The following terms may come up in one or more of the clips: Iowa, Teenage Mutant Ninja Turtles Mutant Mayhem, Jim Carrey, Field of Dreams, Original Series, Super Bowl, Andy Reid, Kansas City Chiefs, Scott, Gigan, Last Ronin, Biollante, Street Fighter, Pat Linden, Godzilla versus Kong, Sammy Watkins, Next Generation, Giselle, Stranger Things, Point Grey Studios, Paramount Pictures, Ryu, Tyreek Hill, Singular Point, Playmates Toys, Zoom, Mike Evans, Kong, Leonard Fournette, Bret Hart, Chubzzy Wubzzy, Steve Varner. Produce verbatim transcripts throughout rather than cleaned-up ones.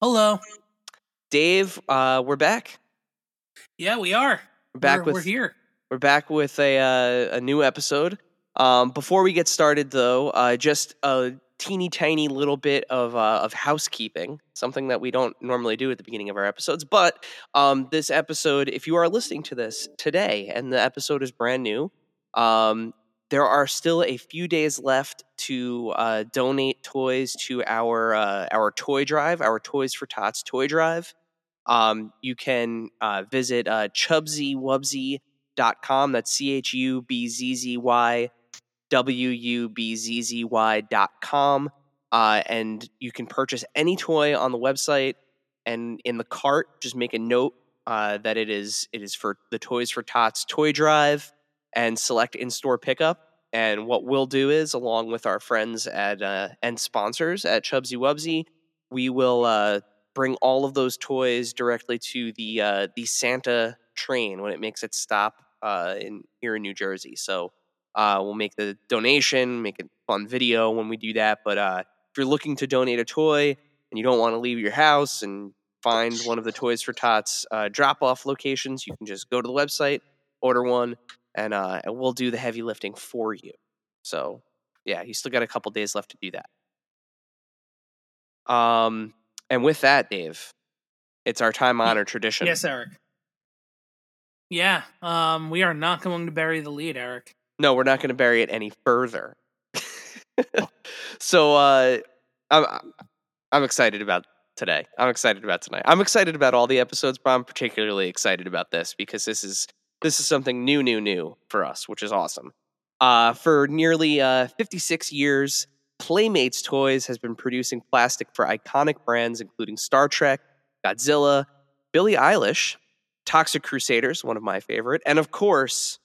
Hello. Dave, uh, we're back. Yeah, we are. We're back. We're, with, we're here. We're back with a uh, a new episode. Um, before we get started, though, uh, just a teeny tiny little bit of uh, of housekeeping, something that we don't normally do at the beginning of our episodes. But um, this episode, if you are listening to this today and the episode is brand new, um, there are still a few days left to uh, donate toys to our uh, our toy drive, our Toys for Tots toy drive. Um, you can uh, visit uh, chubzzy wubzzy dot com. That's C H U B Z Z Y W U B Z Z Y dot com. Uh, and you can purchase any toy on the website. And in the cart, just make a note uh, that it is it is for the Toys for Tots toy drive, and select in-store pickup. And what we'll do is, along with our friends at uh, and sponsors at Chubzzy Wubzzy, we will uh, bring all of those toys directly to the uh, the Santa train when it makes its stop uh, in here in New Jersey. So uh, we'll make the donation, make a fun video when we do that. But uh, if you're looking to donate a toy and you don't want to leave your house and find one of the Toys for Tots uh, drop-off locations, you can just go to the website, order one, And, uh, and we'll do the heavy lifting for you. So, yeah, you still got a couple days left to do that. Um, and with that, Dave, it's our time-honored tradition. Yes, Eric. Yeah, um, we are not going to bury the lead, Eric. No, we're not going to bury it any further. So, uh, I'm, I'm excited about today. I'm excited about tonight. I'm excited about all the episodes, but I'm particularly excited about this because this is... This is something new, new, new for us, which is awesome. Uh, for nearly uh, fifty-six years, Playmates Toys has been producing plastic for iconic brands, including Star Trek, Godzilla, Billie Eilish, Toxic Crusaders, one of my favorite, and of course,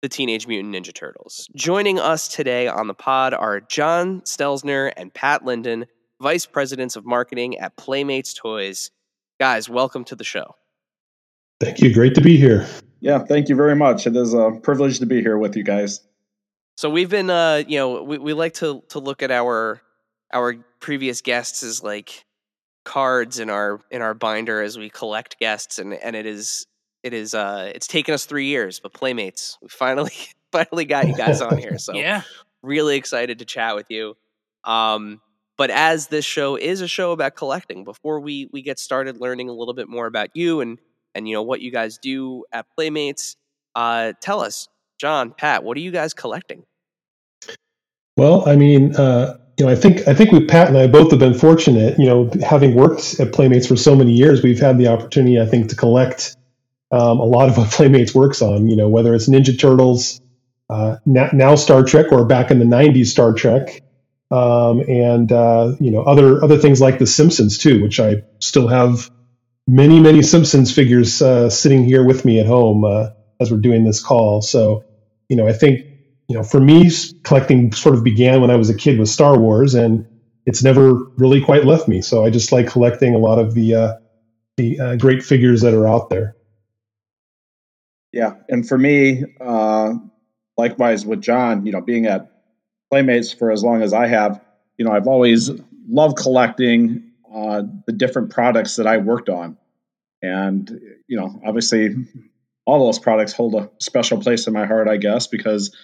the Teenage Mutant Ninja Turtles. Joining us today on the pod are John Stelzner and Pat Linden, Vice Presidents of Marketing at Playmates Toys. Guys, welcome to the show. Thank you. Great to be here. Yeah, thank you very much. It is a privilege to be here with you guys. So we've been, uh, you know, we, we like to to look at our our previous guests as like cards in our in our binder as we collect guests, and and it is it is uh it's taken us three years, but Playmates, we finally finally got you guys on here. So yeah, really excited to chat with you. Um, but as this show is a show about collecting, before we we get started learning a little bit more about you and. And, you know, what you guys do at Playmates. Uh, tell us, John, Pat, what are you guys collecting? Well, I mean, uh, you know, I think I think we, Pat and I both have been fortunate, you know, having worked at Playmates for so many years, we've had the opportunity, I think, to collect um, a lot of what Playmates works on, you know, whether it's Ninja Turtles, uh, now, now Star Trek, or back in the nineties Star Trek, um, and, uh, you know, other other things like The Simpsons, too, which I still have many, many Simpsons figures uh, sitting here with me at home uh, as we're doing this call. So, you know, I think, you know, for me, collecting sort of began when I was a kid with Star Wars, and it's never really quite left me. So I just like collecting a lot of the uh, the uh, great figures that are out there. Yeah, and for me, uh, likewise with John, you know, being at Playmates for as long as I have, you know, I've always loved collecting uh, the different products that I worked on. And, you know, obviously all those products hold a special place in my heart, I guess, because,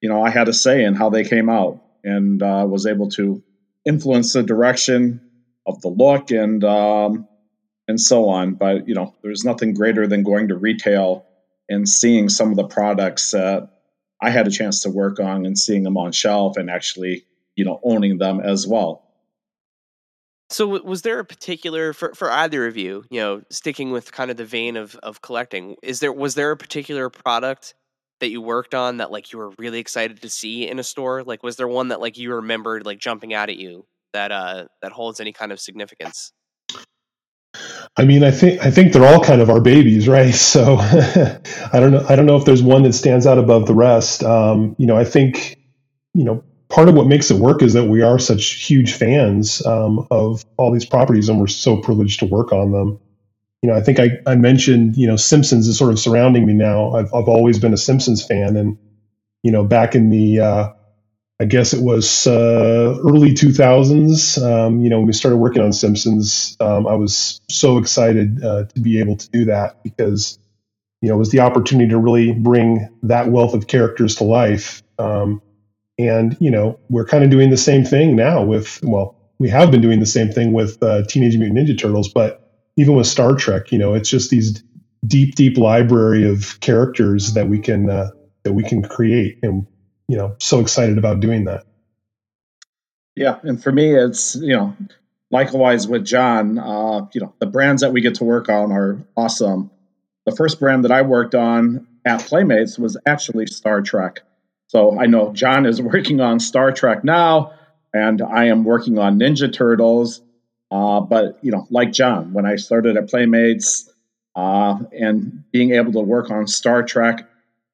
you know, I had a say in how they came out and uh, was able to influence the direction of the look and um, and so on. But, you know, there's nothing greater than going to retail and seeing some of the products that I had a chance to work on and seeing them on shelf and actually, you know, owning them as well. So was there a particular, for, for either of you, you know, sticking with kind of the vein of, of collecting, is there, was there a particular product that you worked on that like you were really excited to see in a store? Like, was there one that like you remembered like jumping out at you that, uh, that holds any kind of significance? I mean, I think, I think they're all kind of our babies, right? So I don't know. I don't know if there's one that stands out above the rest. Um, you know, I think, you know, part of what makes it work is that we are such huge fans um, of all these properties, and we're so privileged to work on them. You know, I think I, I mentioned, you know, Simpsons is sort of surrounding me now. I've I've always been a Simpsons fan, and you know, back in the, uh, I guess it was uh, early two thousands. Um, you know, when we started working on Simpsons, um, I was so excited uh, to be able to do that because, you know, it was the opportunity to really bring that wealth of characters to life. Um, And, you know, we're kind of doing the same thing now with, well, we have been doing the same thing with uh, Teenage Mutant Ninja Turtles, but even with Star Trek, you know, it's just these deep, deep library of characters that we can, uh, that we can create. And, you know, so excited about doing that. Yeah. And for me, it's, you know, likewise with John, uh, you know, the brands that we get to work on are awesome. The first brand that I worked on at Playmates was actually Star Trek. So I know John is working on Star Trek now, and I am working on Ninja Turtles. Uh, but, you know, like John, when I started at Playmates uh, and being able to work on Star Trek, to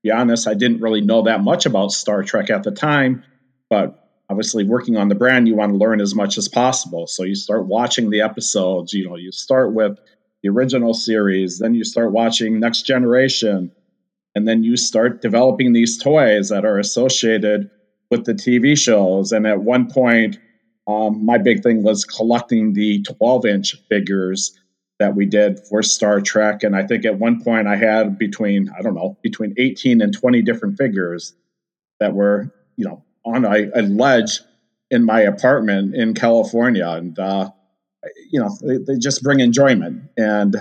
be honest, I didn't really know that much about Star Trek at the time. But obviously working on the brand, you want to learn as much as possible. So you start watching the episodes, you know, you start with the original series, then you start watching Next Generation. And then you start developing these toys that are associated with the T V shows. And at one point, um, my big thing was collecting the twelve-inch figures that we did for Star Trek. And I think at one point I had between, I don't know, between eighteen and twenty different figures that were, you know, on a, a ledge in my apartment in California. And, uh, you know, they, they just bring enjoyment. And,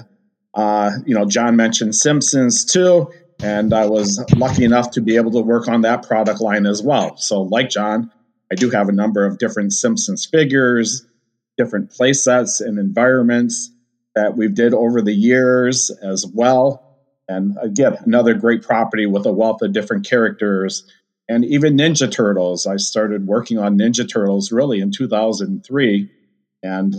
uh, you know, John mentioned Simpsons too. And I was lucky enough to be able to work on that product line as well. So like John, I do have a number of different Simpsons figures, different play sets and environments that we've did over the years as well. And again, another great property with a wealth of different characters. And even Ninja Turtles. I started working on Ninja Turtles really in two thousand three and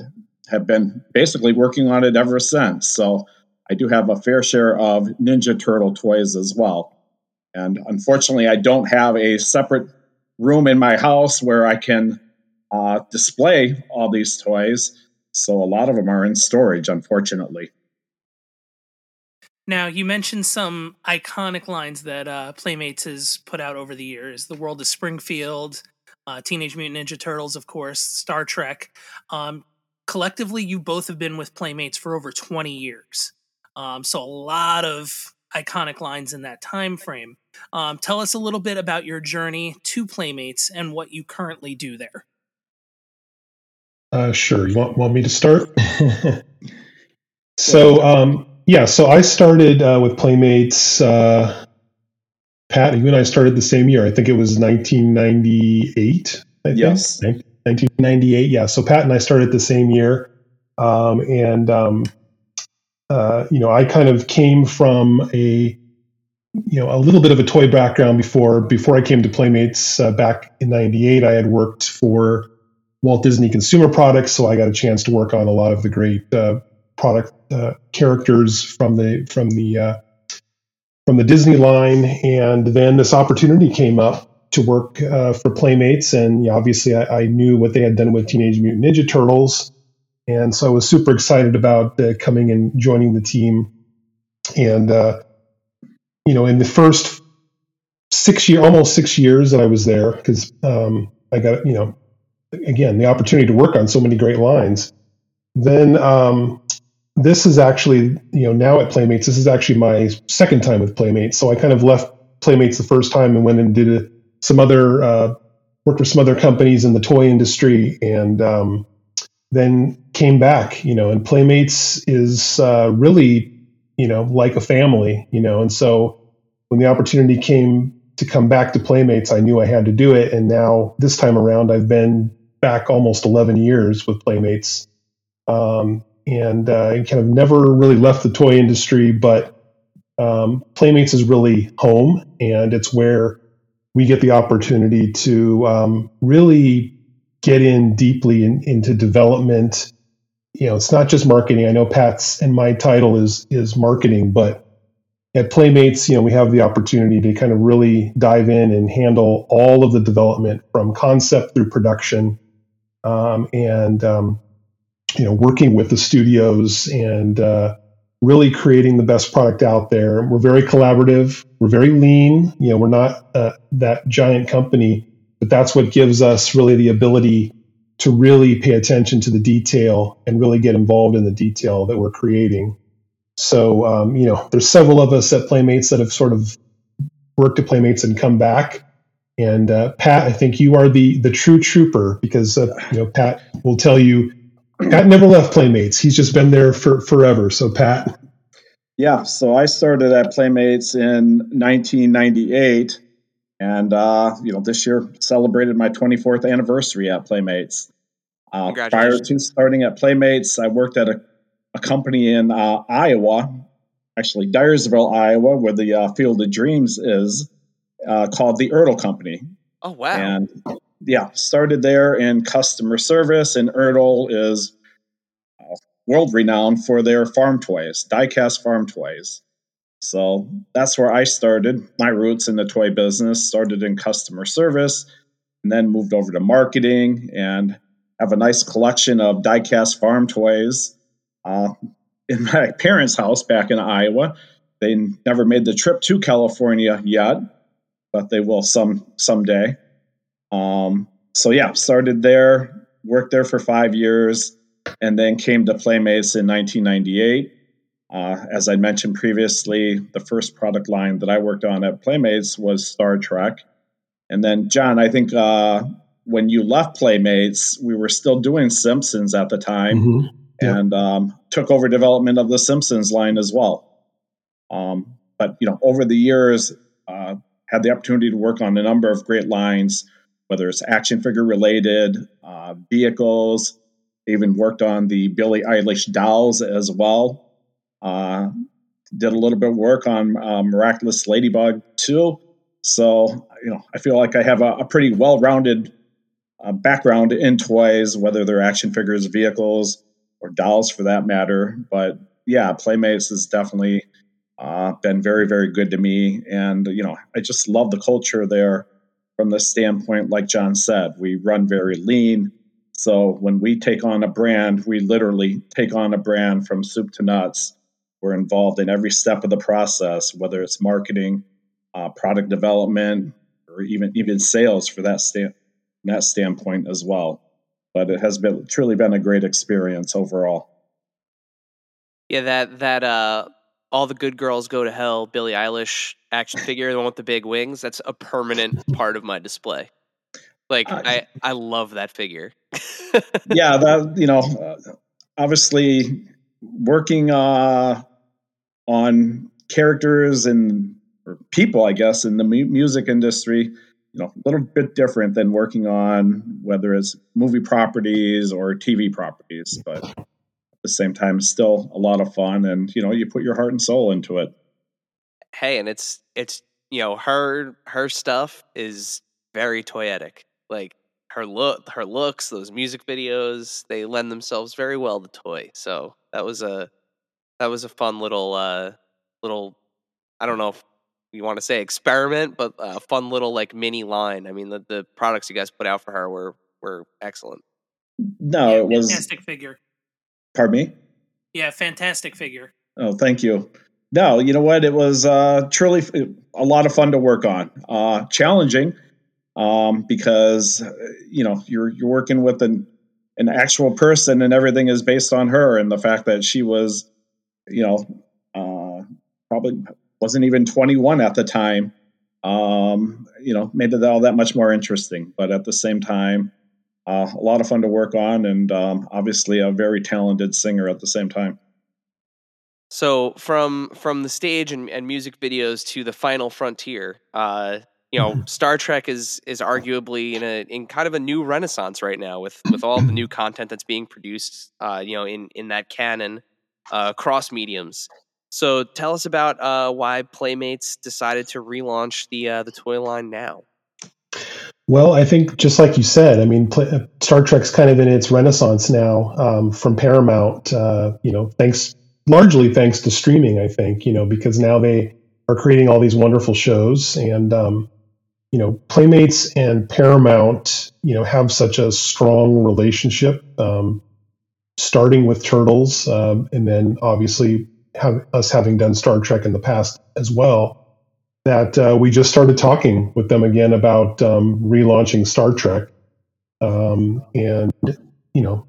have been basically working on it ever since. So I do have a fair share of Ninja Turtle toys as well. And unfortunately, I don't have a separate room in my house where I can uh, display all these toys. So a lot of them are in storage, unfortunately. Now, you mentioned some iconic lines that uh, Playmates has put out over the years. The World of Springfield, uh, Teenage Mutant Ninja Turtles, of course, Star Trek. Um, collectively, you both have been with Playmates for over twenty years. Um, so a lot of iconic lines in that time frame. Um, tell us a little bit about your journey to Playmates and what you currently do there. Uh, sure. You want, want me to start? so, um, yeah, so I started uh, with Playmates. Uh, Pat, you and I started the same year. I think it was nineteen ninety-eight. I think. Yes. nineteen ninety-eight. Yeah. So Pat and I started the same year. Um, and, um, Uh, you know, I kind of came from a, you know, a little bit of a toy background before, before I came to Playmates uh, back in ninety-eight. I had worked for Walt Disney Consumer Products, so I got a chance to work on a lot of the great uh, product uh, characters from the, from the, uh, from the Disney line. And then this opportunity came up to work uh, for Playmates, and you know, obviously I, I knew what they had done with Teenage Mutant Ninja Turtles, and so I was super excited about uh, coming and joining the team. And uh, you know, in the first six year, almost six years that I was there, because um, I got you know, again the opportunity to work on so many great lines. Then um, this is actually you know now at Playmates, this is actually my second time with Playmates, so I kind of left Playmates the first time and went and did a, some other uh, worked for some other companies in the toy industry, and um, then came back. You know, and Playmates is uh, really you know like a family. You know, and so when the opportunity came to come back to Playmates, I knew I had to do it. And now this time around, I've been back almost eleven years with Playmates, um, and uh, I kind of never really left the toy industry, but. Um, Playmates is really home, and it's where we get the opportunity to um, really get in deeply in, into development. You know, it's not just marketing. I know Pat's and my title is is marketing, but at Playmates, you know, we have the opportunity to kind of really dive in and handle all of the development from concept through production, um, and um, you know, working with the studios and. Uh, really creating the best product out there. We're very collaborative. We're very lean. You know, we're not uh, that giant company, but that's what gives us really the ability to really pay attention to the detail and really get involved in the detail that we're creating. So, um, you know, there's several of us at Playmates that have sort of worked at Playmates and come back. And uh, Pat, I think you are the the true trooper, because, uh, you know, Pat will tell you, Pat never left Playmates. He's just been there for forever. So, Pat. Yeah. So I started at Playmates in nineteen ninety-eight, and uh, you know, this year celebrated my twenty-fourth anniversary at Playmates. Uh, prior to starting at Playmates, I worked at a, a company in uh, Iowa, actually Dyersville, Iowa, where the uh, Field of Dreams is, uh, called the Ertl Company. Oh wow! And yeah, started there in customer service, and Ertl is world renowned for their farm toys, die-cast farm toys. So that's where I started. My roots in the toy business started in customer service, and then moved over to marketing, and have a nice collection of die-cast farm toys uh, in my parents' house back in Iowa. They never made the trip to California yet, but they will some someday. Um, so yeah, started there, worked there for five years, and then came to Playmates in nineteen ninety-eight. Uh, as I mentioned previously, the first product line that I worked on at Playmates was Star Trek. And then John, I think, uh, when you left Playmates, we were still doing Simpsons at the time, mm-hmm. yeah. and, um, took over development of the Simpsons line as well. Um, but you know, over the years, uh, had the opportunity to work on a number of great lines, whether it's action figure related, uh, vehicles, even worked on the Billie Eilish dolls as well. Uh, did a little bit of work on uh, Miraculous Ladybug too. So, you know, I feel like I have a, a pretty well-rounded uh, background in toys, whether they're action figures, vehicles, or dolls for that matter. But yeah, Playmates has definitely uh, been very, very good to me. And, you know, I just love the culture there. From the standpoint, like John said, we run very lean. So when we take on a brand, we literally take on a brand from soup to nuts. We're involved in every step of the process, whether it's marketing, uh, product development, or even even sales for that stand that standpoint as well. But it has been truly been a great experience overall. Yeah, that that uh, all the good girls go to hell, Billie Eilish action figure, the one with the big wings, that's a permanent part of my display. Like, uh, I, I love that figure. yeah, that, you know, uh, obviously working uh, on characters and or people, I guess, in the mu- music industry, you know, a little bit different than working on whether it's movie properties or T V properties, but at the same time, still a lot of fun. And, you know, you put your heart and soul into it. Hey, and it's it's you know her her stuff is very toyetic. Like her look, her looks, those music videos, they lend themselves very well to toy. So that was a that was a fun little uh, little. I don't know if you want to say experiment, but a fun little like mini line. I mean, the, the products you guys put out for her were were excellent. No, yeah, it was fantastic figure. Pardon me? Yeah, fantastic figure. Oh, thank you. No, you know what? It was uh, truly a lot of fun to work on. Uh, challenging um, because you know you're you're working with an an actual person, and everything is based on her and the fact that she was, you know, uh, probably wasn't even twenty-one at the time. Um, you know, made it all that much more interesting. But at the same time, uh, a lot of fun to work on, and um, obviously a very talented singer at the same time. So from from the stage and, and music videos to the final frontier, uh, you know, Star Trek is is arguably in a in kind of a new renaissance right now with with all the new content that's being produced, uh, you know, in in that canon uh, across mediums. So tell us about uh, why Playmates decided to relaunch the uh, the toy line now. Well, I think just like you said, I mean, play, Star Trek's kind of in its renaissance now um, from Paramount. Uh, you know, thanks. Largely thanks to streaming, I think, you know, because now they are creating all these wonderful shows, and, um, you know, Playmates and Paramount, you know, have such a strong relationship, um, starting with Turtles, um, and then obviously have us having done Star Trek in the past as well, that uh, we just started talking with them again about um, relaunching Star Trek. Um, and, you know,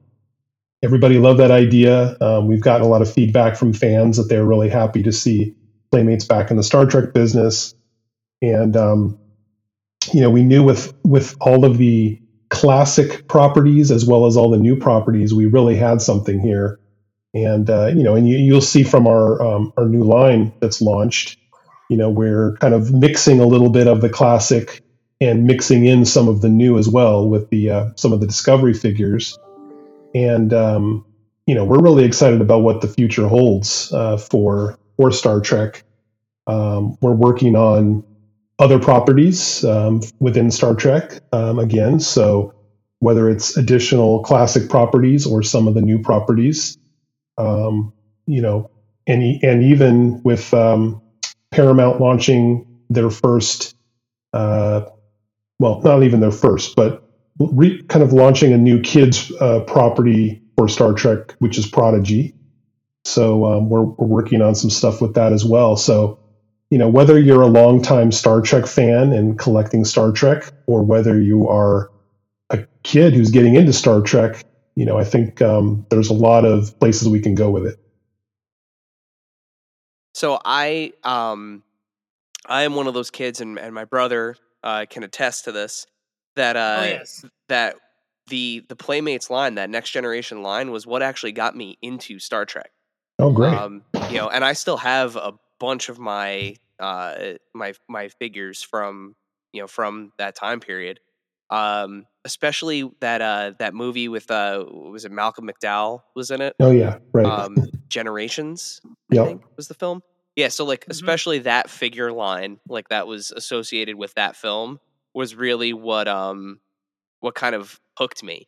everybody loved that idea. Um, we've gotten a lot of feedback from fans that they're really happy to see Playmates back in the Star Trek business. And, um, you know, we knew with with all of the classic properties as well as all the new properties, we really had something here. And, uh, you know, and you, you'll see from our um, our new line that's launched, you know, we're kind of mixing a little bit of the classic and mixing in some of the new as well with the uh, some of the Discovery figures. And, um, you know, we're really excited about what the future holds uh, for for Star Trek. Um, we're working on other properties um, within Star Trek um, again. So whether it's additional classic properties or some of the new properties, um, you know, and, and even with um, Paramount launching their first, uh, well, not even their first, but Re- kind of launching a new kids uh, property for Star Trek, which is Prodigy. So um, we're, we're working on some stuff with that as well. So, you know, whether you're a longtime Star Trek fan and collecting Star Trek, or whether you are a kid who's getting into Star Trek, you know, I think um, there's a lot of places we can go with it. So I, um, I am one of those kids, and, and my brother uh, can attest to this. That uh, oh, yes. that the the Playmates line, that Next Generation line, was what actually got me into Star Trek. Oh, great! Um, you know, and I still have a bunch of my uh, my my figures from you know from that time period. Um, especially that uh, that movie with uh, was it Malcolm McDowell was in it? Oh yeah, right. Um, Generations, I yep. think, was the film. Yeah, so like mm-hmm. especially that figure line, like that was associated with that film. Was really what um what kind of hooked me.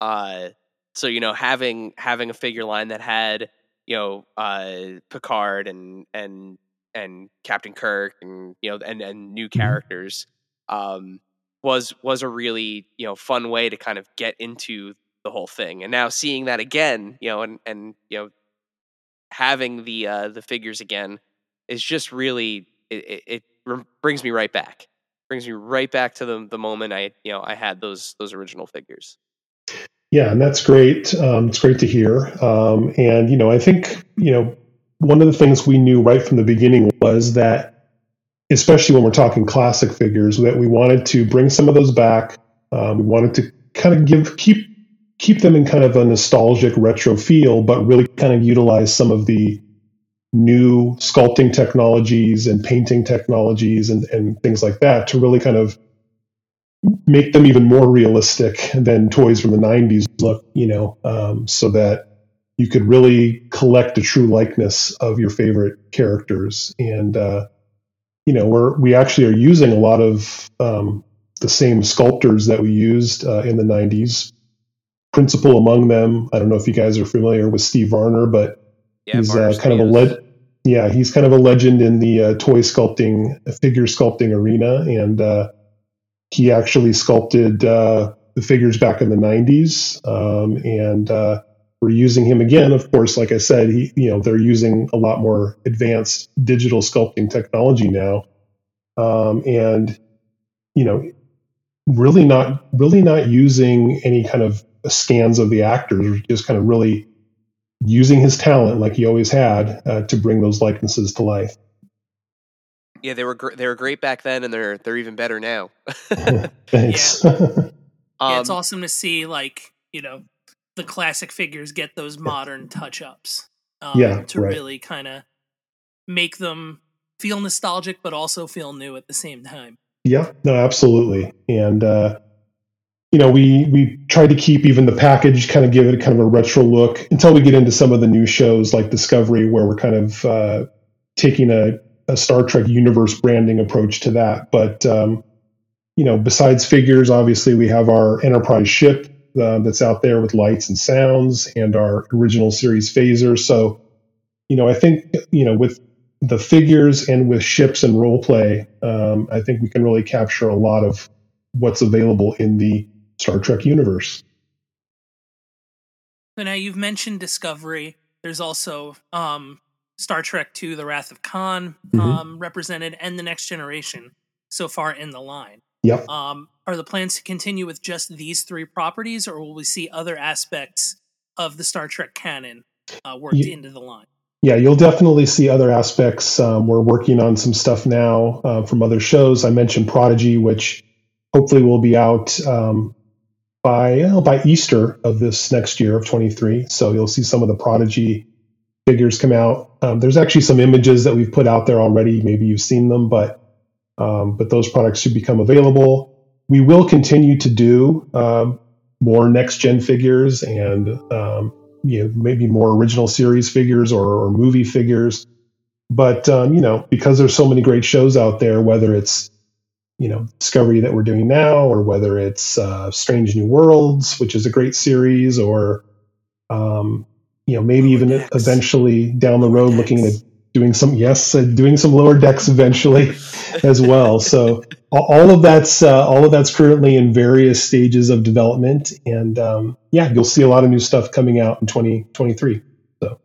Uh, so you know, having having a figure line that had you know uh, Picard and and and Captain Kirk and you know and, and new characters um, was was a really you know fun way to kind of get into the whole thing. And now seeing that again, you know, and and you know having the uh, the figures again is just really it, it, it brings me right back. Brings me right back to the the moment I you know I had those those original figures. Yeah, and that's great. Um, it's great to hear. Um, and you know, I think you know one of the things we knew right from the beginning was that, especially when we're talking classic figures, that we wanted to bring some of those back. Um, we wanted to kind of give keep keep them in kind of a nostalgic retro feel, but really kind of utilize some of the new sculpting technologies and painting technologies and, and things like that to really kind of make them even more realistic than toys from the nineties look, you know, um, so that you could really collect a true likeness of your favorite characters. And, uh, you know, we're, we actually are using a lot of um, the same sculptors that we used uh, in the nineties, principal among them. I don't know if you guys are familiar with Steve Varner, but Yeah, he's uh, kind of a le- yeah, yeah, he's kind of a legend in the uh, toy sculpting, figure sculpting arena. And uh, he actually sculpted uh, the figures back in the nineties. Um, and uh, we're using him again. Of course, like I said, he, you know, they're using a lot more advanced digital sculpting technology now. Um, and, you know, really not really not using any kind of scans of the actors, just kind of really using his talent like he always had uh, to bring those likenesses to life. Yeah, they were gr- they were great back then, and they're they're even better now. Thanks. Yeah. um, yeah, it's awesome to see, like, you know, the classic figures get those modern touch-ups um, yeah, to right. really kind of make them feel nostalgic, but also feel new at the same time. Yeah, no, absolutely. And, uh, you know, we, we tried to keep even the package, kind of give it a kind of a retro look until we get into some of the new shows like Discovery, where we're kind of uh, taking a, a Star Trek universe branding approach to that. But, um, you know, besides figures, obviously we have our Enterprise ship uh, that's out there with lights and sounds, and our original series phaser. So, you know, I think, you know, with the figures and with ships and role play, um, I think we can really capture a lot of what's available in the Star Trek universe. So now you've mentioned Discovery. There's also um, Star Trek two, The Wrath of Khan, um, mm-hmm. represented, and The Next Generation so far in the line. Yep. Um, are the plans to continue with just these three properties, or will we see other aspects of the Star Trek canon uh, worked yeah. into the line? Yeah, you'll definitely see other aspects. Um, we're working on some stuff now uh, from other shows. I mentioned Prodigy, which hopefully will be out um, by uh, by Easter of this next year of twenty-three. So you'll see some of the Prodigy figures come out. Um, there's actually some images that we've put out there already. Maybe you've seen them, but um, but those products should become available. We will continue to do um, more next gen figures and. Um, You know, maybe more original series figures or, or movie figures. But, um, you know, because there's so many great shows out there, whether it's, you know, Discovery that we're doing now, or whether it's uh, Strange New Worlds, which is a great series, or, um, you know, maybe Lower even Decks. Eventually down the road Lower looking Decks. At doing some, yes, uh, doing some Lower Decks eventually as well. So all of that's, uh, all of that's currently in various stages of development, and um, yeah, you'll see a lot of new stuff coming out in twenty twenty-three. So,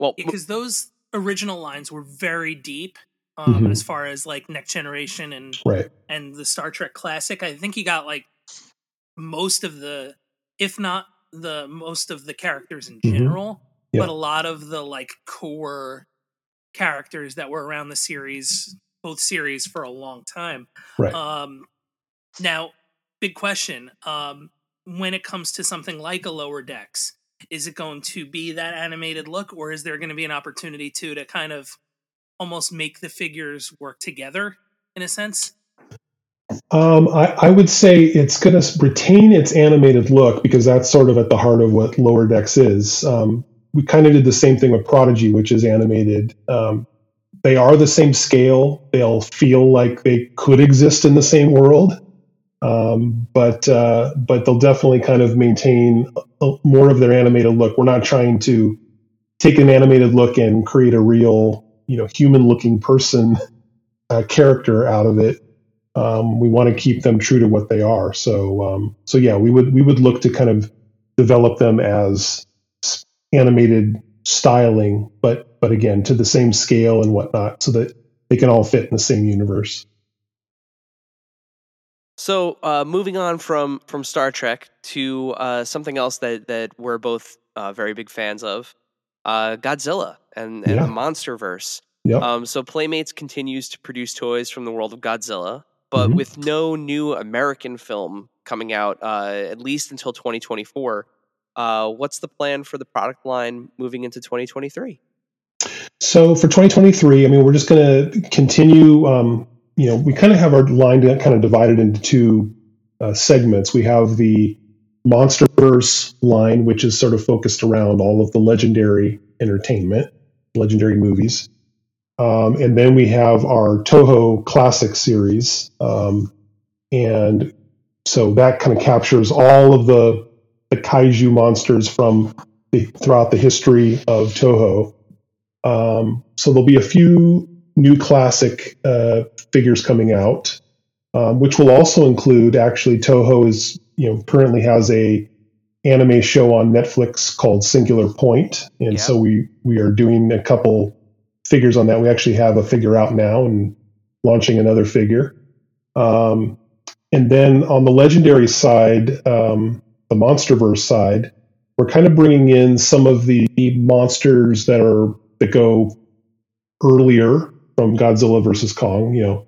well, because those original lines were very deep um, mm-hmm. as far as like Next Generation and, right. and the Star Trek classic. I think you got like most of the, if not the most of the characters in mm-hmm. general, yeah. but a lot of the like core characters that were around the series, both series for a long time. Right. Um, now, big question. Um, when it comes to something like a Lower Decks, is it going to be that animated look, or is there going to be an opportunity to, to kind of almost make the figures work together in a sense? Um, I, I would say it's going to retain its animated look, because that's sort of at the heart of what Lower Decks is. Um, we kind of did the same thing with Prodigy, which is animated. Um, They are the same scale. They'll feel like they could exist in the same world, um, but uh, but they'll definitely kind of maintain a, more of their animated look. We're not trying to take an animated look and create a real, you know, human-looking person uh, character out of it. Um, we want to keep them true to what they are. So um, so yeah, we would we would look to kind of develop them as animated styling, but but again to the same scale and whatnot, so that they can all fit in the same universe. So uh moving on from from Star Trek to uh something else that that we're both uh very big fans of, uh Godzilla and, and yeah. the Monsterverse. Yep. Um so Playmates continues to produce toys from the world of Godzilla, but mm-hmm. with no new American film coming out uh at least until twenty twenty-four. Uh, what's the plan for the product line moving into twenty twenty-three? So for twenty twenty-three, I mean, we're just going to continue, um, you know, we kind of have our line kind of divided into two uh, segments. We have the Monsterverse line, which is sort of focused around all of the Legendary Entertainment, Legendary movies. Um, and then we have our Toho Classic series. Um, and so that kind of captures all of the the kaiju monsters from the, throughout the history of Toho. Um, so there'll be a few new classic uh, figures coming out, um, which will also include, actually, Toho is, you know, currently has a anime show on Netflix called Singular Point, and yeah. so we we are doing a couple figures on that. We actually have a figure out now and launching another figure. Um, and then on the Legendary side, um, the Monsterverse side, we're kind of bringing in some of the monsters that are that go earlier from Godzilla versus Kong. You know,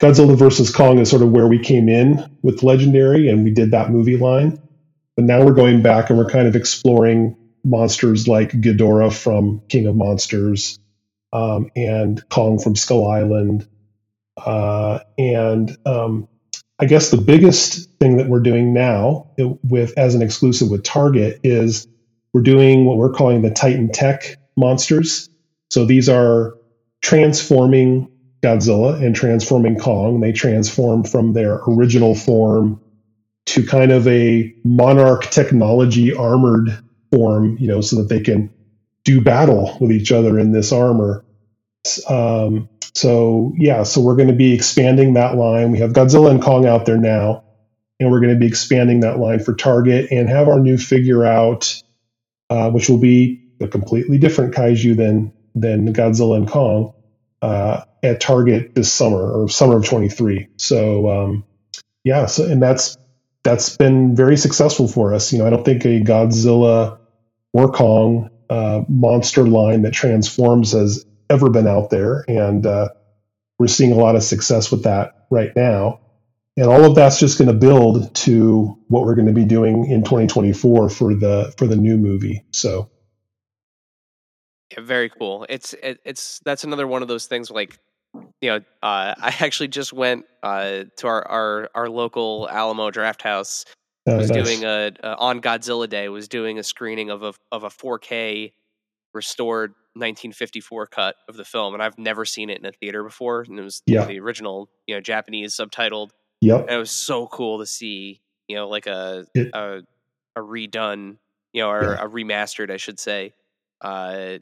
Godzilla versus Kong is sort of where we came in with Legendary, and we did that movie line. But now we're going back and we're kind of exploring monsters like Ghidorah from King of Monsters, um, and Kong from Skull Island. Uh, and um, I guess the biggest thing that we're doing now with as an exclusive with Target is we're doing what we're calling the Titan Tech monsters. So these are transforming Godzilla and transforming Kong. They transform from their original form to kind of a Monarch technology armored form, you know, so that they can do battle with each other in this armor. Um, so, yeah, so we're going to be expanding that line. We have Godzilla and Kong out there now, and we're going to be expanding that line for Target and have our new figure out, uh, which will be a completely different kaiju than than Godzilla and Kong, uh, at Target this summer, or summer of twenty-three. So, um, yeah, so and that's that's been very successful for us. You know, I don't think a Godzilla or Kong uh, monster line that transforms has ever been out there. And uh, we're seeing a lot of success with that right now. And all of that's just going to build to what we're going to be doing in twenty twenty-four for the, for the new movie. So. Yeah, very cool. It's, it, it's, that's another one of those things like, you know, uh, I actually just went uh, to our, our, our local Alamo Draft House. Oh, was nice. Doing a uh, on Godzilla Day was doing a screening of a of a four K restored nineteen fifty-four cut of the film, and I've never seen it in a theater before. And it was yeah. the original, you know, Japanese subtitled. Yep. And it was so cool to see, you know, like a it, a, a redone, you know, or yeah. a remastered, I should say, uh,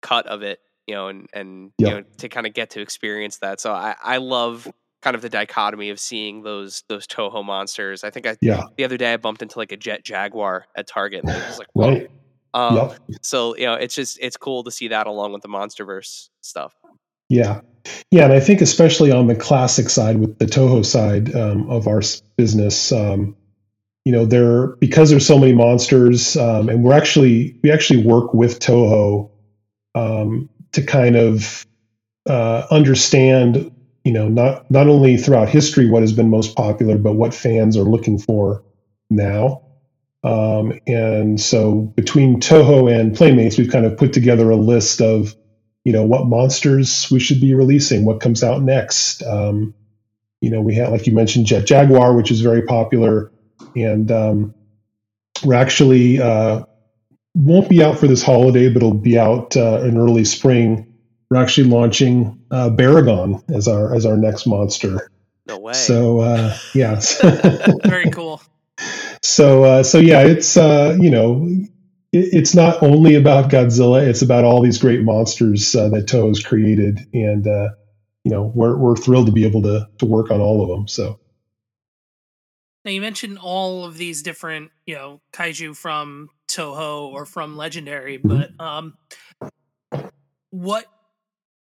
cut of it. You know, and, and yep. you know, to kind of get to experience that. So I, I love kind of the dichotomy of seeing those those Toho monsters. I think I yeah. the other day I bumped into like a Jet Jaguar at Target. And I was like, whoa. Right. Um, yep. So, you know, it's just, it's cool to see that along with the Monsterverse stuff. Yeah. Yeah. And I think especially on the classic side with the Toho side um, of our business, um, you know, there, because there's so many monsters um, and we're actually, we actually work with Toho um to kind of uh, understand, you know, not not only throughout history what has been most popular, but what fans are looking for now. Um, and so between Toho and Playmates, we've kind of put together a list of, you know, what monsters we should be releasing, what comes out next. Um, you know, we had, like you mentioned, Jet Jaguar, which is very popular. And um, we're actually... Uh, won't be out for this holiday, but it'll be out uh, in early spring. We're actually launching uh, Baragon as our as our next monster. No way! So uh, yeah, very cool. So uh, so yeah, it's uh, you know, it, it's not only about Godzilla; it's about all these great monsters uh, that Toho's created, and uh, you know, we're we're thrilled to be able to to work on all of them. So now you mentioned all of these different, you know, kaiju from Toho or from Legendary, but um what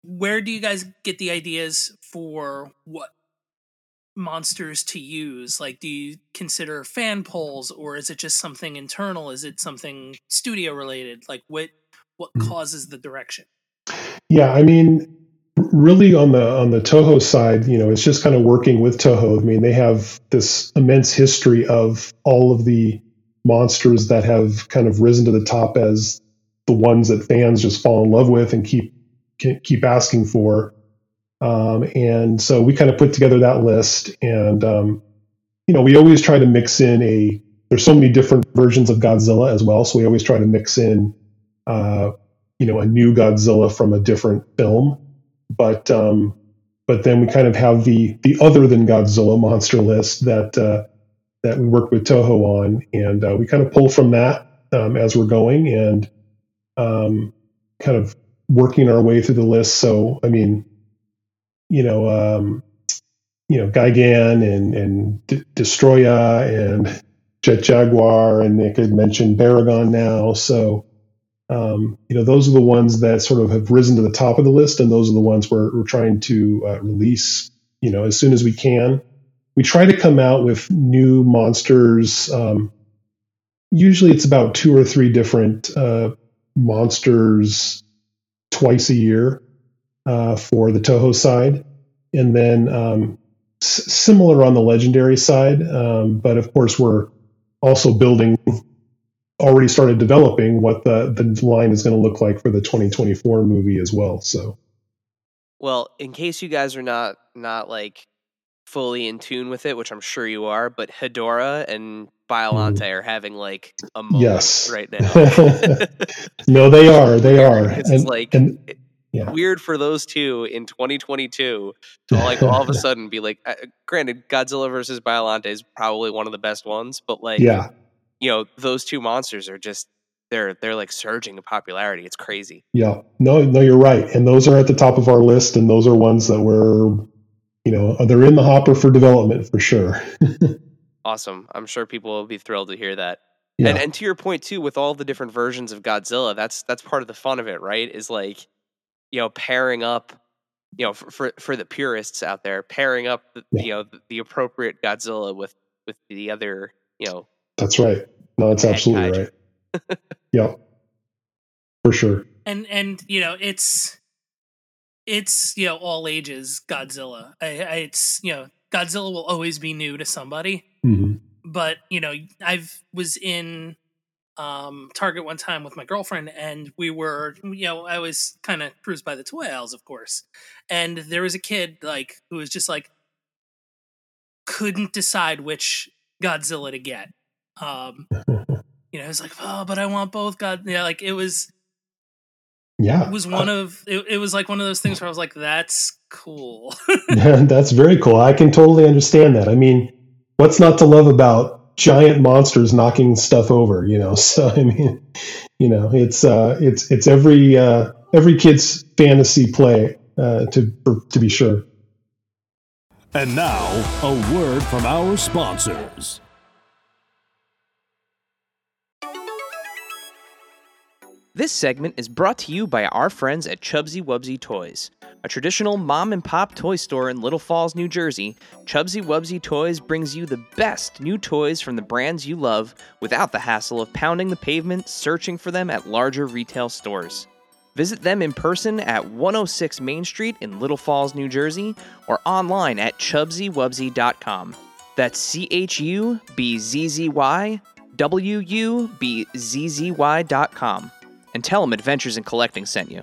where do you guys get the ideas for what monsters to use? Like, do you consider fan polls, or is it just something internal? Is it something studio related? Like, what what causes the direction? Yeah, I mean, really on the on the Toho side, you know, it's just kind of working with Toho. I mean, they have this immense history of all of the monsters that have kind of risen to the top as the ones that fans just fall in love with and keep keep asking for. Um, and so we kind of put together that list. And, um, you know, we always try to mix in a, there's so many different versions of Godzilla as well. So we always try to mix in, uh, you know, a new Godzilla from a different film. But um, but then we kind of have the, the other than Godzilla monster list that, uh, that we work with Toho on, and uh, we kind of pull from that um, as we're going, and um, kind of working our way through the list. So, I mean, you know, um, you know, Gigan and, and D- Destroya and Jet Jaguar, and they could mention Baragon now. So, um, you know, those are the ones that sort of have risen to the top of the list. And those are the ones we're, we're trying to uh, release, you know, as soon as we can. We try to come out with new monsters. Um, usually it's about two or three different uh, monsters twice a year uh, for the Toho side. And then um, s- similar on the Legendary side. Um, but of course, we're also building, already started developing what the, the line is going to look like for the twenty twenty-four movie as well. So, well, in case you guys are not, not like, fully in tune with it, which I'm sure you are, but Hedorah and Biollante mm. are having like a moment yes. right now. No, they are. They are. It's and, like and, yeah. weird for those two in twenty twenty-two to like all of a sudden be like, uh, granted, Godzilla versus Biollante is probably one of the best ones, but like, yeah. you know, those two monsters are just, they're, they're like surging in popularity. It's crazy. Yeah, no, no, you're right. And those are at the top of our list, and those are ones that we're, you know, they're in the hopper for development for sure. Awesome. I'm sure people will be thrilled to hear that. Yeah. And, and to your point too, with all the different versions of Godzilla, that's, that's part of the fun of it, right? Is like, you know, pairing up, you know, for, for, for the purists out there, pairing up, the, yeah. you know, the, the appropriate Godzilla with, with the other, you know. That's right. No, that's absolutely kaiju. Right. Yeah, for sure. And, and, you know, it's, It's, you know, all ages Godzilla. I, I, it's, you know, Godzilla will always be new to somebody. Mm-hmm. But, you know, I was in um, Target one time with my girlfriend, and we were, you know, I was kind of cruised by the toy aisles, of course. And there was a kid, like, who was just, like, couldn't decide which Godzilla to get. Um, you know, I was like, oh, but I want both God. Yeah, like, it was... Yeah, it was one of it, it was like one of those things where I was like, that's cool. That's very cool. I can totally understand that. I mean, what's not to love about giant monsters knocking stuff over, you know? So, I mean, you know, it's uh, it's it's every uh, every kid's fantasy play uh, to to be sure. And now a word from our sponsors. This segment is brought to you by our friends at Chubzzy Wubzzy Toys. A traditional mom-and-pop toy store in Little Falls, New Jersey, Chubzzy Wubzzy Toys brings you the best new toys from the brands you love without the hassle of pounding the pavement searching for them at larger retail stores. Visit them in person at one oh six Main Street in Little Falls, New Jersey, or online at chubzzy wubzzy dot com. That's C H U B Z Z Y W U B Z Z Y dot com. And tell them Adventures in Collecting sent you.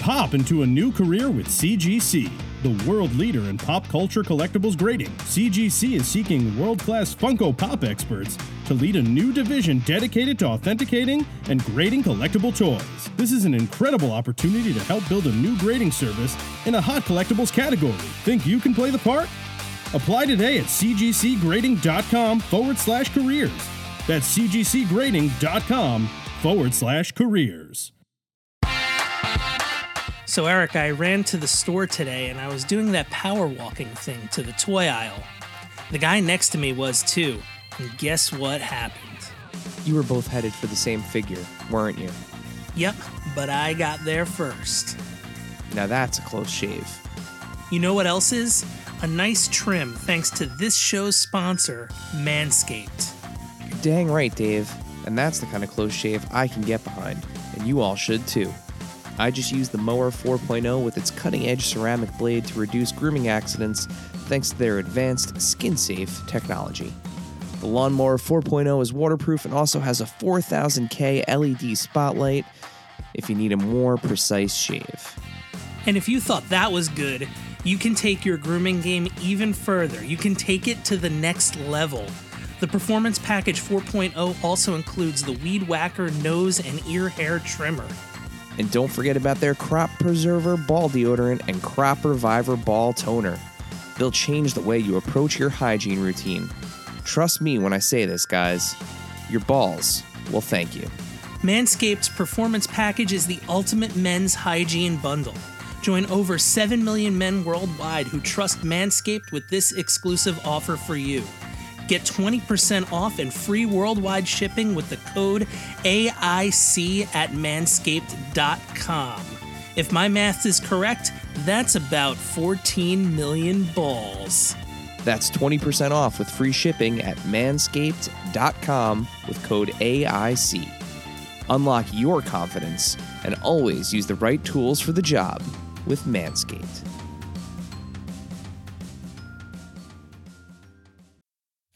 Hop into a new career with C G C, the world leader in pop culture collectibles grading. C G C is seeking world-class Funko Pop experts to lead a new division dedicated to authenticating and grading collectible toys. This is an incredible opportunity to help build a new grading service in a hot collectibles category. Think you can play the part? Apply today at cgcgrading.com forward slash careers. That's cgcgrading.com forward slash careers. So, Eric, I ran to the store today, and I was doing that power walking thing to the toy aisle. The guy next to me was, too. And guess what happened? You were both headed for the same figure, weren't you? Yep, but I got there first. Now that's a close shave. You know what else is? A nice trim, thanks to this show's sponsor, Manscaped. You're dang right, Dave. And that's the kind of close shave I can get behind. And you all should, too. I just used the Mower four point oh with its cutting-edge ceramic blade to reduce grooming accidents thanks to their advanced skin-safe technology. The Lawnmower four point oh is waterproof and also has a four thousand K L E D spotlight if you need a more precise shave. And if you thought that was good, you can take your grooming game even further. You can take it to the next level. The Performance Package four point oh also includes the Weed Whacker nose and ear hair trimmer. And don't forget about their Crop Preserver ball deodorant and Crop Reviver ball toner. They'll change the way you approach your hygiene routine. Trust me when I say this, guys. Your balls will thank you. Manscaped's Performance Package is the ultimate men's hygiene bundle. Join over seven million men worldwide who trust Manscaped with this exclusive offer for you. Get twenty percent off and free worldwide shipping with the code A I C at manscaped dot com. If my math is correct, that's about fourteen million balls. That's twenty percent off with free shipping at manscaped dot com with code A I C. Unlock your confidence and always use the right tools for the job with Manscaped.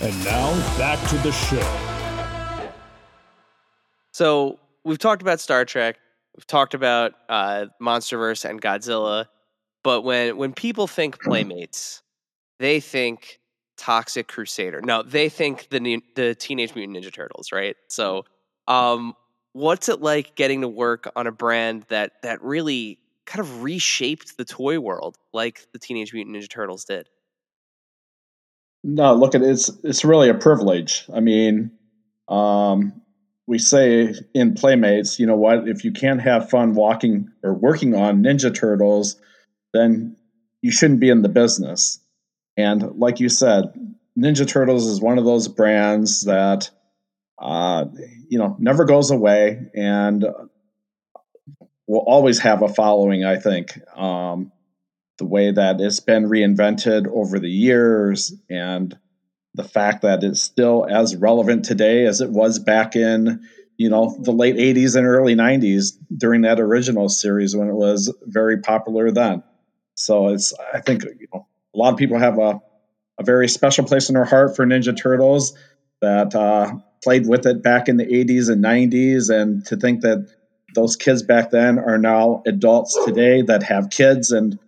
And now, back to the show. So, we've talked about Star Trek, we've talked about uh, MonsterVerse and Godzilla, but when, when people think Playmates, they think Toxic Crusader. No, they think the the Teenage Mutant Ninja Turtles, right? So, um, what's it like getting to work on a brand that that really kind of reshaped the toy world like the Teenage Mutant Ninja Turtles did? No, look, it's it's really a privilege. I mean, um, we say in Playmates, you know what, if you can't have fun walking or working on Ninja Turtles, then you shouldn't be in the business. And like you said, Ninja Turtles is one of those brands that, uh, you know, never goes away and will always have a following, I think. Um The way that it's been reinvented over the years and the fact that it's still as relevant today as it was back in, you know, the late eighties and early nineties during that original series when it was very popular then. So it's, I think, you know, a lot of people have a, a very special place in their heart for Ninja Turtles that uh, played with it back in the eighties and nineties. And to think that those kids back then are now adults today that have kids and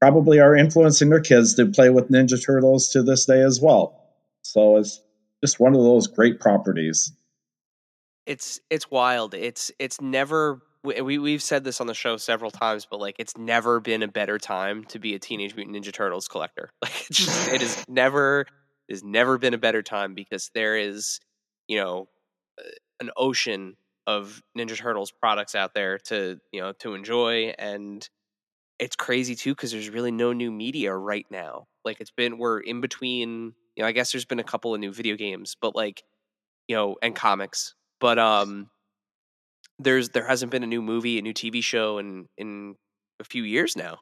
probably are influencing their kids to play with Ninja Turtles to this day as well. So it's just one of those great properties. It's it's wild. It's it's never we we've said this on the show several times, but like it's never been a better time to be a Teenage Mutant Ninja Turtles collector. Like it's just, it is never it has never been a better time because there is, you know, an ocean of Ninja Turtles products out there to, you know, to enjoy. And it's crazy too, because there's really no new media right now. Like it's been, we're in between, you know, I guess there's been a couple of new video games, but like, you know, and comics, but um, there's, there hasn't been a new movie, a new T V show in, in a few years now.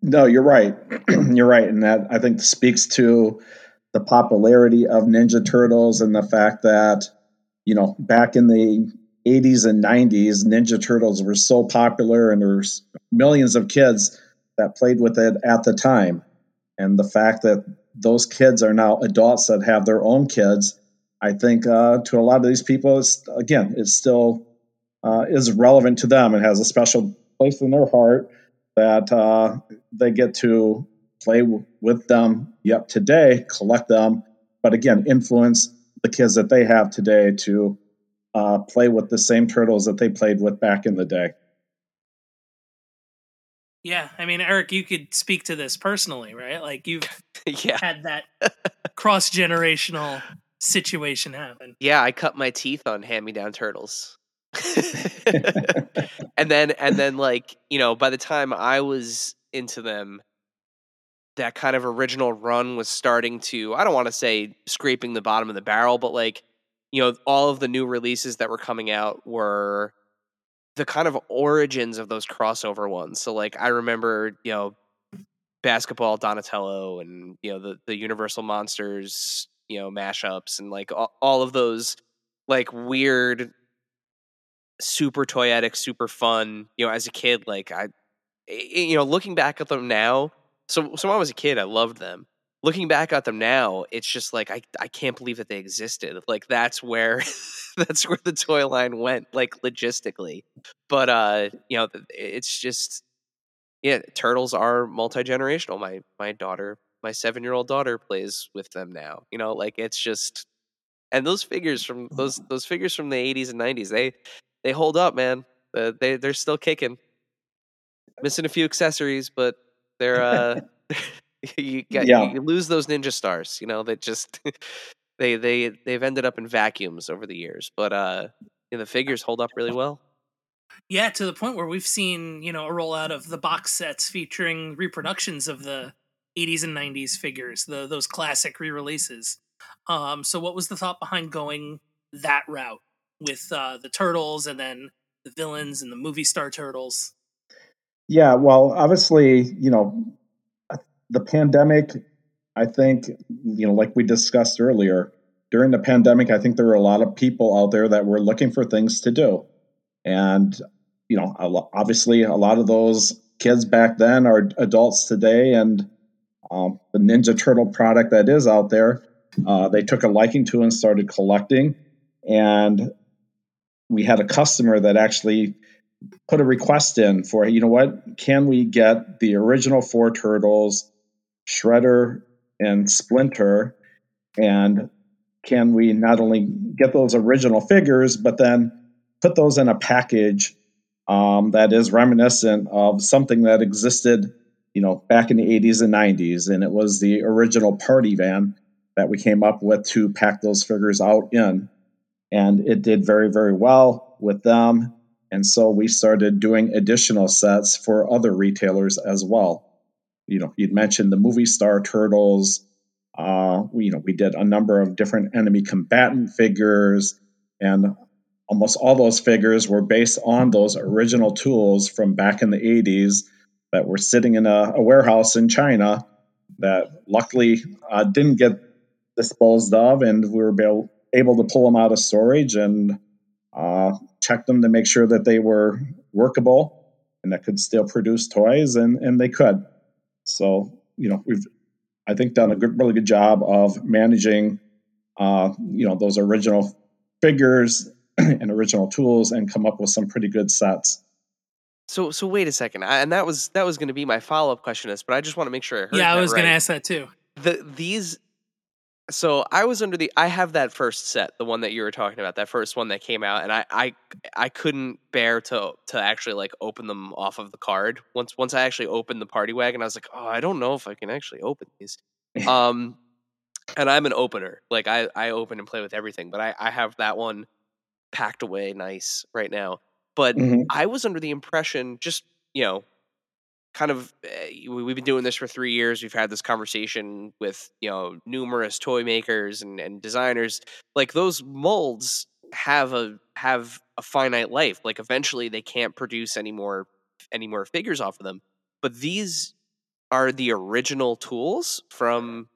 No, you're right. You're right. And that I think speaks to the popularity of Ninja Turtles and the fact that, you know, back in the eighties and nineties, Ninja Turtles were so popular and there's millions of kids that played with it at the time. And the fact that those kids are now adults that have their own kids, I think uh, to a lot of these people, it's, again, it's still uh, is relevant to them and has a special place in their heart that uh, they get to play w- with them, yep, today, collect them, but again, influence the kids that they have today to uh, play with the same turtles that they played with back in the day. Yeah, I mean, Eric, you could speak to this personally, right? Like you've yeah. had that cross-generational situation happen. Yeah, I cut my teeth on hand-me-down turtles. and then, and then, like, you know, by the time I was into them, that kind of original run was starting to, I don't want to say scraping the bottom of the barrel, but like, you know, all of the new releases that were coming out were the kind of origins of those crossover ones. So like, I remember, you know, Basketball Donatello and, you know, the, the Universal Monsters, you know, mashups and like all, all of those like weird, super toyetic, super fun, you know, as a kid, like I, you know, looking back at them now, So, so when I was a kid, I loved them. Looking back at them now, it's just like, I, I can't believe that they existed. Like, that's where, that's where the toy line went, like, logistically. But, uh, you know, it's just, yeah, turtles are multi-generational. My, my daughter, my seven-year-old daughter plays with them now, you know, like, it's just, and those figures from those, those figures from the eighties and nineties, they, they hold up, man. Uh, they, they're still kicking. Missing a few accessories, but They're uh, you got yeah. you lose those ninja stars, you know, that just they they they've ended up in vacuums over the years, but uh, you know, the figures hold up really well. Yeah, to the point where we've seen, you know, a rollout of the box sets featuring reproductions of the eighties and nineties figures, the those classic re-releases. Um, so what was the thought behind going that route with uh, the turtles and then the villains and the movie star turtles? Yeah, well, obviously, you know, the pandemic, I think, you know, like we discussed earlier, during the pandemic, I think there were a lot of people out there that were looking for things to do. And, you know, obviously, a lot of those kids back then are adults today. And um, the Ninja Turtle product that is out there, uh, they took a liking to and started collecting. And we had a customer that actually put a request in for, you know what, can we get the original four turtles, Shredder and Splinter, and can we not only get those original figures, but then put those in a package um, that is reminiscent of something that existed, you know, back in the eighties and nineties, and it was the original party van that we came up with to pack those figures out in, and it did very, very well with them. And so we started doing additional sets for other retailers as well. You know, you'd mentioned the movie star turtles. Uh, we, you know, we did a number of different enemy combatant figures, and almost all those figures were based on those original tools from back in the eighties that were sitting in a, a warehouse in China that luckily uh, didn't get disposed of, and we were able, able to pull them out of storage and uh, check them to make sure that they were workable and that could still produce toys, and, and they could. So, you know, we've, I think, done a good, really good job of managing, uh, you know, those original figures and original tools and come up with some pretty good sets. So, so wait a second. I, and that was, that was going to be my follow-up question to this, but I just want to make sure I heard that right. Yeah, I was going to ask that too. The, these, So I was under the, I have that first set, the one that you were talking about, that first one that came out. And I, I, I couldn't bear to, to actually like open them off of the card. Once, once I actually opened the party wagon, I was like, oh, I don't know if I can actually open these. Um, and I'm an opener. Like I, I open and play with everything, but I, I have that one packed away nice right now. But mm-hmm. I was under the impression, just, you know, kind of, we've been doing this for three years. We've had this conversation with, you know, numerous toy makers and, and designers. Like those molds have a have a finite life. Like eventually they can't produce any more any more figures off of them. But these are the original tools from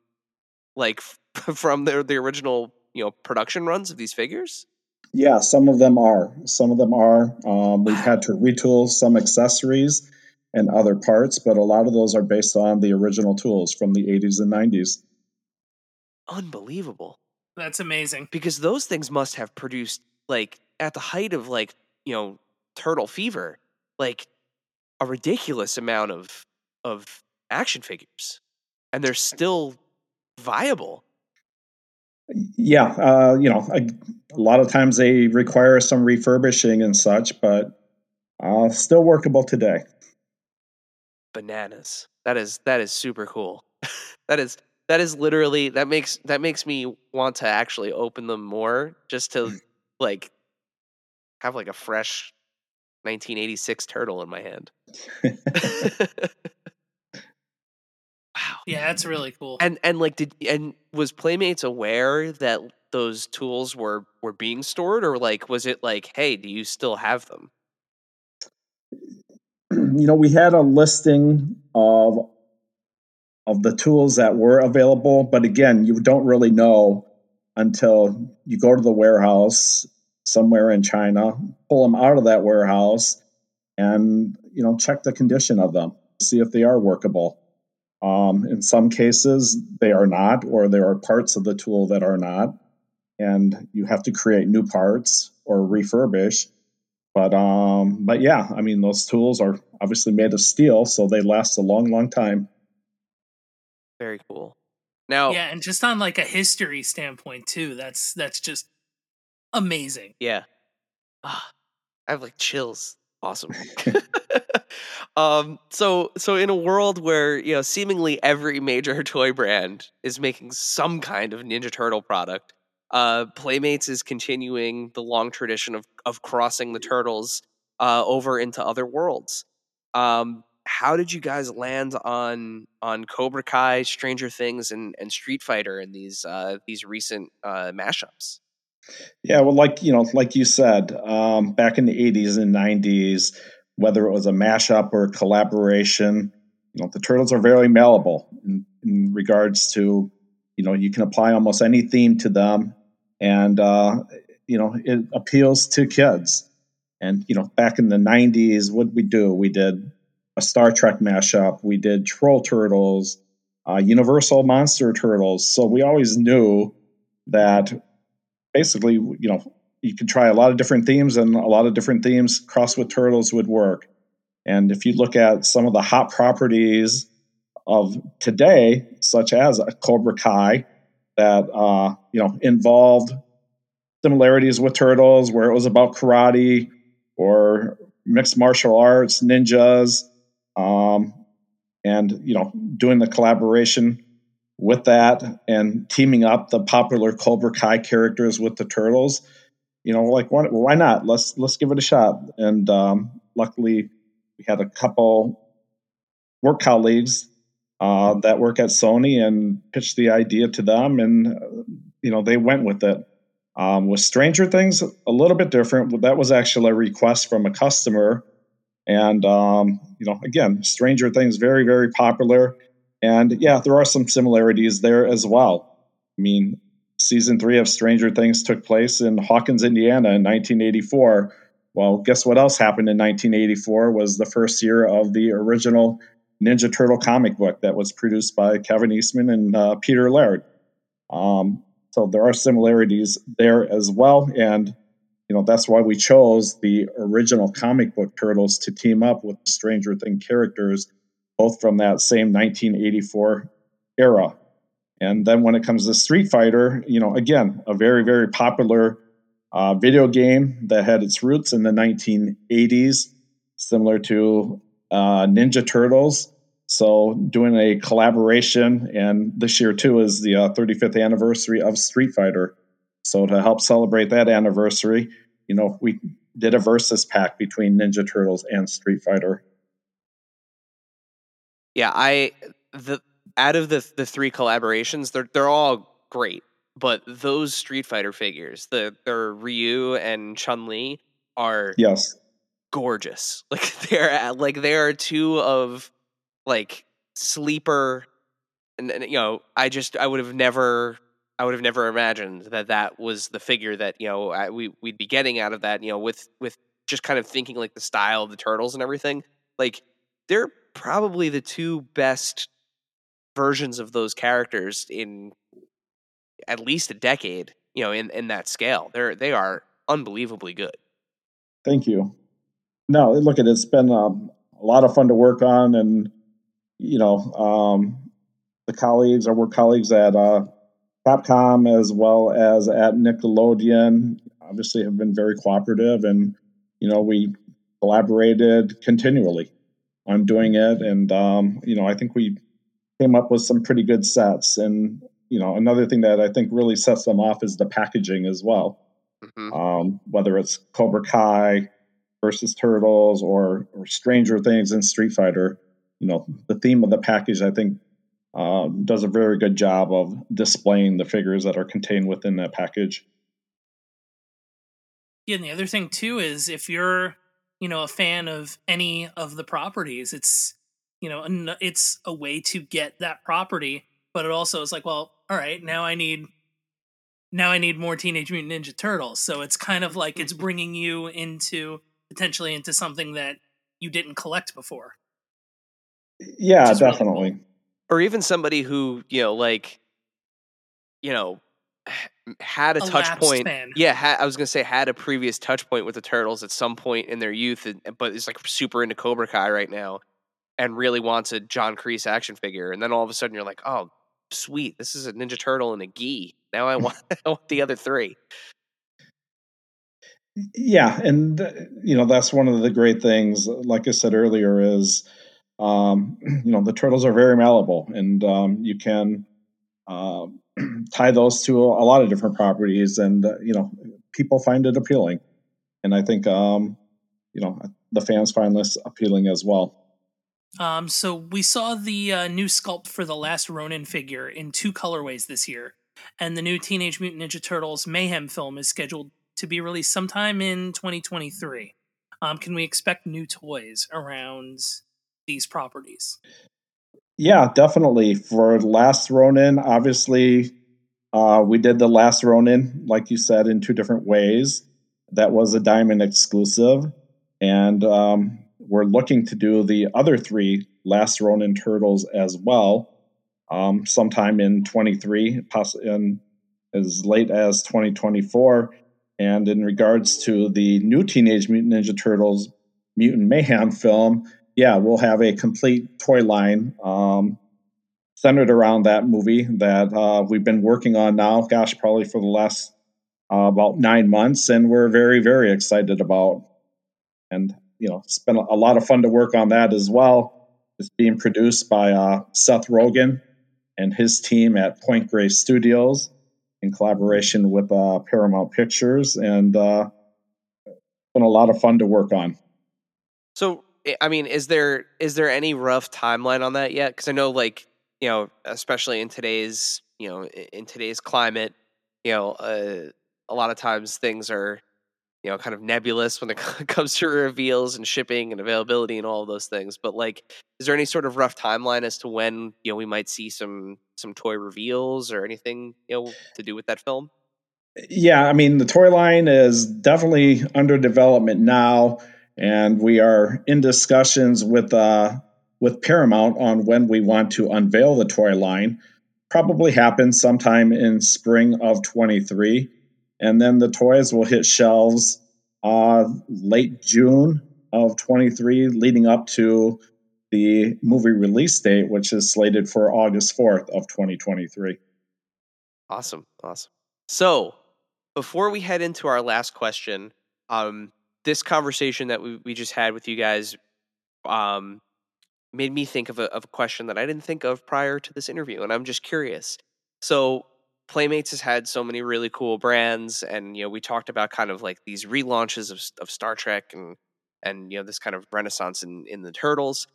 like from the the original, you know, production runs of these figures. Yeah, some of them are. Some of them are. Um, we've had to retool some accessories and other parts, but a lot of those are based on the original tools from the eighties and nineties. Unbelievable. That's amazing. Because those things must have produced, like, at the height of, like, you know, turtle fever, like, a ridiculous amount of of action figures. And they're still viable. Yeah, uh, you know, a, a lot of times they require some refurbishing and such, but uh, still workable today. Bananas. That is that is super cool. that is that is literally that makes that makes me want to actually open them more, just to like have like a fresh nineteen eighty-six turtle in my hand. Wow. Yeah, that's really cool. And and like did and was Playmates aware that those tools were were being stored, or like was it like, hey, do you still have them? You know, we had a listing of of the tools that were available, but again, you don't really know until you go to the warehouse somewhere in China, pull them out of that warehouse, and you know, check the condition of them, see if they are workable. Um, in some cases, they are not, or there are parts of the tool that are not, and you have to create new parts or refurbish. But um, but yeah, I mean, those tools are obviously made of steel, so they last a long, long time. Very cool. Now, yeah, and just on like a history standpoint too, that's that's just amazing. Yeah, oh, I have like chills. Awesome. um, so so in a world where, you know, seemingly every major toy brand is making some kind of Ninja Turtle product, uh, Playmates is continuing the long tradition of of crossing the turtles uh, over into other worlds. Um, how did you guys land on on Cobra Kai, Stranger Things, and and Street Fighter in these uh, these recent uh, mashups? Yeah, well, like, you know, like you said, um, back in the eighties and nineties, whether it was a mashup or a collaboration, you know, the turtles are very malleable in, in regards to, you know, you can apply almost any theme to them, and uh, you know, it appeals to kids. And you know, back in the nineties, what did we do? We did a Star Trek mashup, we did Troll Turtles, uh, Universal Monster Turtles. So we always knew that. Basically, you know, you could try a lot of different themes, and a lot of different themes crossed with turtles would work. And if you look at some of the hot properties of today, such as a Cobra Kai, that, uh, you know, involved similarities with turtles, where it was about karate or mixed martial arts, ninjas, um, and, you know, doing the collaboration with that and teaming up the popular Cobra Kai characters with the turtles, you know, like why, why not? Let's let's give it a shot. And um, luckily, we had a couple work colleagues uh, that work at Sony and pitched the idea to them, and you know, they went with it. Um, with Stranger Things, a little bit different. That was actually a request from a customer, and um, you know, again, Stranger Things very very popular. And yeah, there are some similarities there as well. I mean, season three of Stranger Things took place in Hawkins, Indiana in nineteen eighty-four. Well, guess what else happened in nineteen eighty-four was the first year of the original Ninja Turtle comic book that was produced by Kevin Eastman and uh, Peter Laird. Um, so there are similarities there as well. And, you know, that's why we chose the original comic book turtles to team up with the Stranger Things characters, both from that same nineteen eighty-four era. And then when it comes to Street Fighter, you know, again, a very, very popular uh, video game that had its roots in the nineteen eighties, similar to uh, Ninja Turtles. So doing a collaboration, and this year too is the uh, thirty-fifth anniversary of Street Fighter. So to help celebrate that anniversary, you know, we did a versus pack between Ninja Turtles and Street Fighter. Yeah, I the out of the the three collaborations, they're they're all great, but those Street Fighter figures, the their Ryu and Chun-Li are yes. gorgeous. Like they're like they are two of like sleeper, and, and you know, I just I would have never I would have never imagined that that was the figure that, you know, I, we we'd be getting out of that, you know, with with just kind of thinking like the style of the turtles and everything. Like they're probably the two best versions of those characters in at least a decade, you know, in, in that scale. They're, they are unbelievably good. Thank you. No, look, it, it's been um, a lot of fun to work on, and, you know, um, the colleagues, our work colleagues at uh, Capcom as well as at Nickelodeon obviously have been very cooperative, and you know, we collaborated continually on doing it, and um, you know, I think we came up with some pretty good sets. And you know, another thing that I think really sets them off is the packaging as well. Mm-hmm. Um, whether it's Cobra Kai versus Turtles or, or Stranger Things and Street Fighter, you know, the theme of the package, I think, um, does a very good job of displaying the figures that are contained within that package. Yeah, and the other thing too is if you're, you know, a fan of any of the properties, it's, you know, it's a way to get that property, but it also is like, well, all right, now I need, now I need more Teenage Mutant Ninja Turtles. So it's kind of like it's bringing you into potentially into something that you didn't collect before. Yeah, definitely. Really cool. Or even somebody who, you know, like, you know, had a, a touch point. Fan. Yeah, ha- I was going to say had a previous touch point with the Turtles at some point in their youth, and, but is like super into Cobra Kai right now and really wants a John Kreese action figure. And then all of a sudden you're like, oh, sweet, this is a Ninja Turtle and a gi. Now I want, I want the other three. Yeah, and you know, that's one of the great things, like I said earlier, is um, you know, the Turtles are very malleable, and um, you can uh, tie those to a lot of different properties, and uh, you know, people find it appealing. And I think um, you know, the fans find this appealing as well. Um, so we saw the uh, new sculpt for the Last Ronin figure in two colorways this year, and the new Teenage Mutant Ninja Turtles Mayhem film is scheduled to be released sometime in twenty twenty-three. Um, can we expect new toys around these properties? Yeah, definitely. For Last Ronin, obviously, uh, we did the Last Ronin, like you said, in two different ways. That was a Diamond exclusive, and um, we're looking to do the other three Last Ronin Turtles as well. Um, sometime in twenty-three, poss- in as late as twenty twenty-four. And in regards to the new Teenage Mutant Ninja Turtles Mutant Mayhem film, yeah, we'll have a complete toy line um, centered around that movie that uh, we've been working on now, gosh, probably for the last uh, about nine months. And we're very, very excited about. And, you know, it's been a lot of fun to work on that as well. It's being produced by uh, Seth Rogen and his team at Point Grey Studios in collaboration with uh, Paramount Pictures, and uh, it's been a lot of fun to work on. So, I mean, is there is there any rough timeline on that yet? Because I know, like, you know, especially in today's you know in today's climate, you know, uh, a lot of times things are you know kind of nebulous when it comes to reveals and shipping and availability and all of those things. But like, is there any sort of rough timeline as to when you know we might see some? some toy reveals or anything, you know, to do with that film? Yeah, I mean, the toy line is definitely under development now, and we are in discussions with uh, with Paramount on when we want to unveil the toy line. Probably happens sometime in spring of twenty-three, and then the toys will hit shelves uh, late June of twenty-three, leading up to the movie release date, which is slated for August fourth of twenty twenty-three. Awesome. Awesome. So before we head into our last question, um, this conversation that we, we just had with you guys um, made me think of a, of a question that I didn't think of prior to this interview. And I'm just curious. So Playmates has had so many really cool brands. And, you know, we talked about kind of like these relaunches of, of Star Trek and, and, you know, this kind of renaissance in, in the Turtles.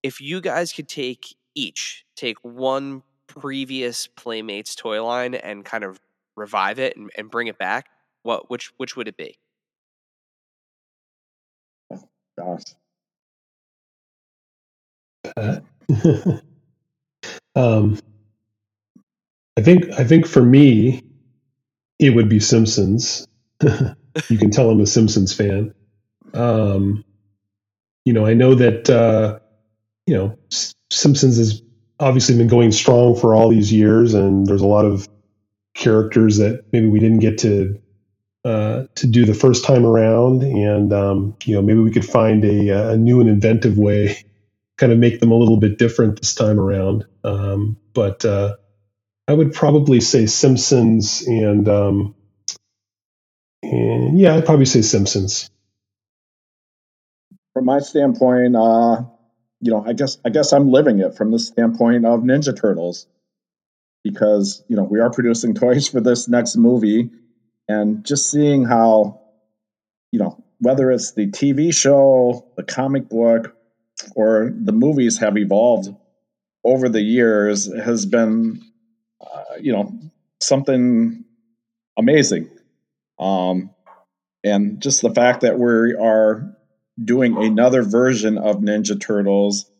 If you guys could take each, take one previous Playmates toy line and kind of revive it and, and bring it back, what which which would it be? Oh, gosh. Uh, um, I think I think for me, it would be Simpsons. You can tell I'm a Simpsons fan. Um, you know, I know that. Uh, You know, Simpsons has obviously been going strong for all these years, and there's a lot of characters that maybe we didn't get to uh, to do the first time around, and um, you know, maybe we could find a, a new and inventive way, kind of make them a little bit different this time around. Um, but uh, I would probably say Simpsons and, um, and yeah, I'd probably say Simpsons. From my standpoint, uh, you know, I guess I guess I'm living it from the standpoint of Ninja Turtles, because you know we are producing toys for this next movie, and just seeing how, you know, whether it's the T V show, the comic book, or the movies have evolved over the years has been, uh, you know, something amazing, um, and just the fact that we are doing another version of Ninja Turtles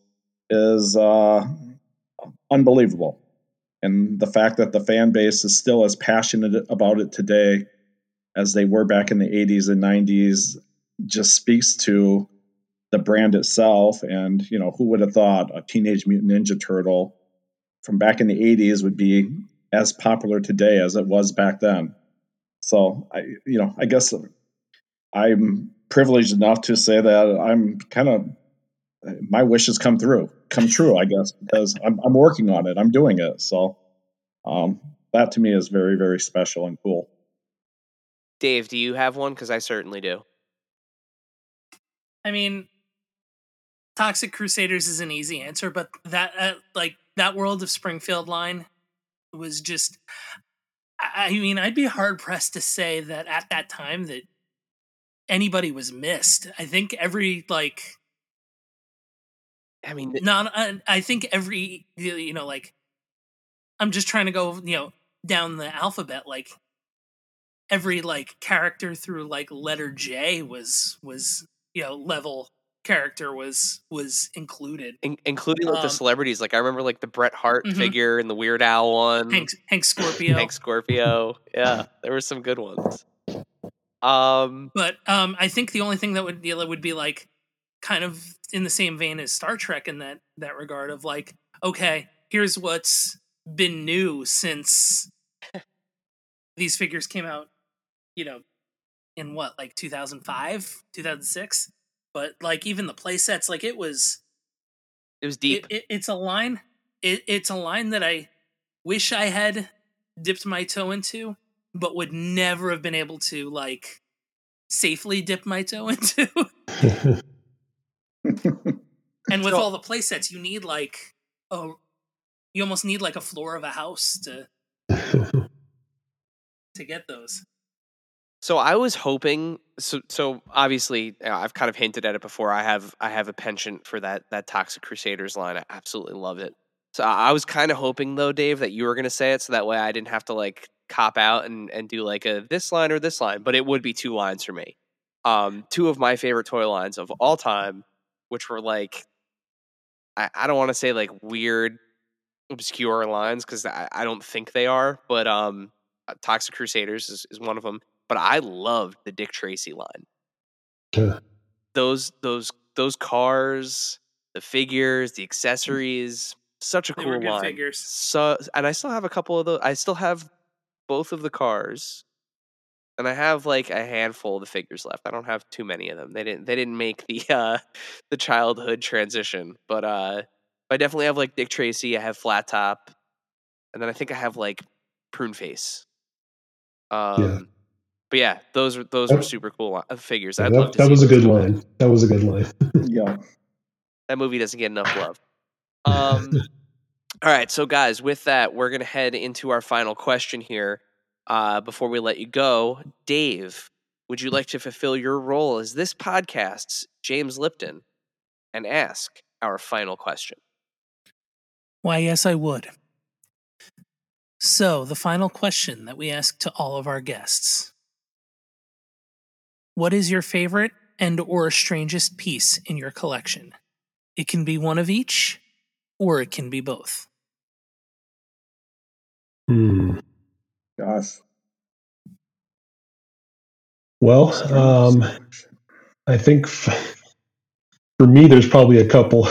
is uh, unbelievable. And the fact that the fan base is still as passionate about it today as they were back in the eighties and nineties just speaks to the brand itself. And, you know, who would have thought a Teenage Mutant Ninja Turtle from back in the eighties would be as popular today as it was back then. So, I, you know, I guess I'm privileged enough to say that I'm kind of, my wishes come through, come true, I guess, because I'm, I'm working on it. I'm doing it. So um, that to me is very, very special and cool. Dave, do you have one? Because I certainly do. I mean, Toxic Crusaders is an easy answer, but that uh, like that World of Springfield line was just, I mean, I'd be hard pressed to say that at that time that anybody was missed. I think every like. I mean, not. I think every, you know, like, I'm just trying to go, you know, down the alphabet. Like every like character through like letter J was was you know level character was was included, In- including like um, the celebrities. Like I remember like the Bret Hart mm-hmm. figure and the Weird Al one, Hank, Hank Scorpio, Hank Scorpio. Yeah, there were some good ones. Um, but um, I think the only thing that would would be like. Kind of in the same vein as Star Trek in that that regard of like, okay, here's what's been new since these figures came out, you know, in what, like two thousand five, two thousand six? But like even the play sets, like it was it was deep. It, it, it's a line it, it's a line that I wish I had dipped my toe into, but would never have been able to like safely dip my toe into. And with so, all the play sets, you need like a, you almost need like a floor of a house to to get those. So I was hoping. So so obviously, uh, I've kind of hinted at it before. I have I have a penchant for that that Toxic Crusaders line. I absolutely love it. So I was kind of hoping though, Dave, that you were going to say it, so that way I didn't have to like cop out and and do like a this line or this line. But it would be two lines for me. Um, two of my favorite toy lines of all time. Which were like, I, I don't want to say like weird, obscure lines because I, I don't think they are, but um, Toxic Crusaders is, is one of them. But I loved the Dick Tracy line. Yeah. Those those those cars, the figures, the accessories, such a they cool were good line. Figures. So, and I still have a couple of those. I still have both of the cars. And I have like a handful of the figures left. I don't have too many of them. They didn't. They didn't make the uh, the childhood transition. But uh, I definitely have like Dick Tracy. I have Flat Top, and then I think I have like Prune Face. Um, yeah. But yeah, those were those that, were super cool figures. Yeah, I'd that love to that see was a good line. Ones. That was a good line. Yeah, that movie doesn't get enough love. Um, all right, so guys, with that, we're gonna head into our final question here. Uh, before we let you go, Dave, would you like to fulfill your role as this podcast's James Lipton and ask our final question? Why, yes, I would. So, the final question that we ask to all of our guests. What is your favorite and or strangest piece in your collection? It can be one of each, or it can be both. Hmm. Gosh. Well, um, I think f- for me, there's probably a couple,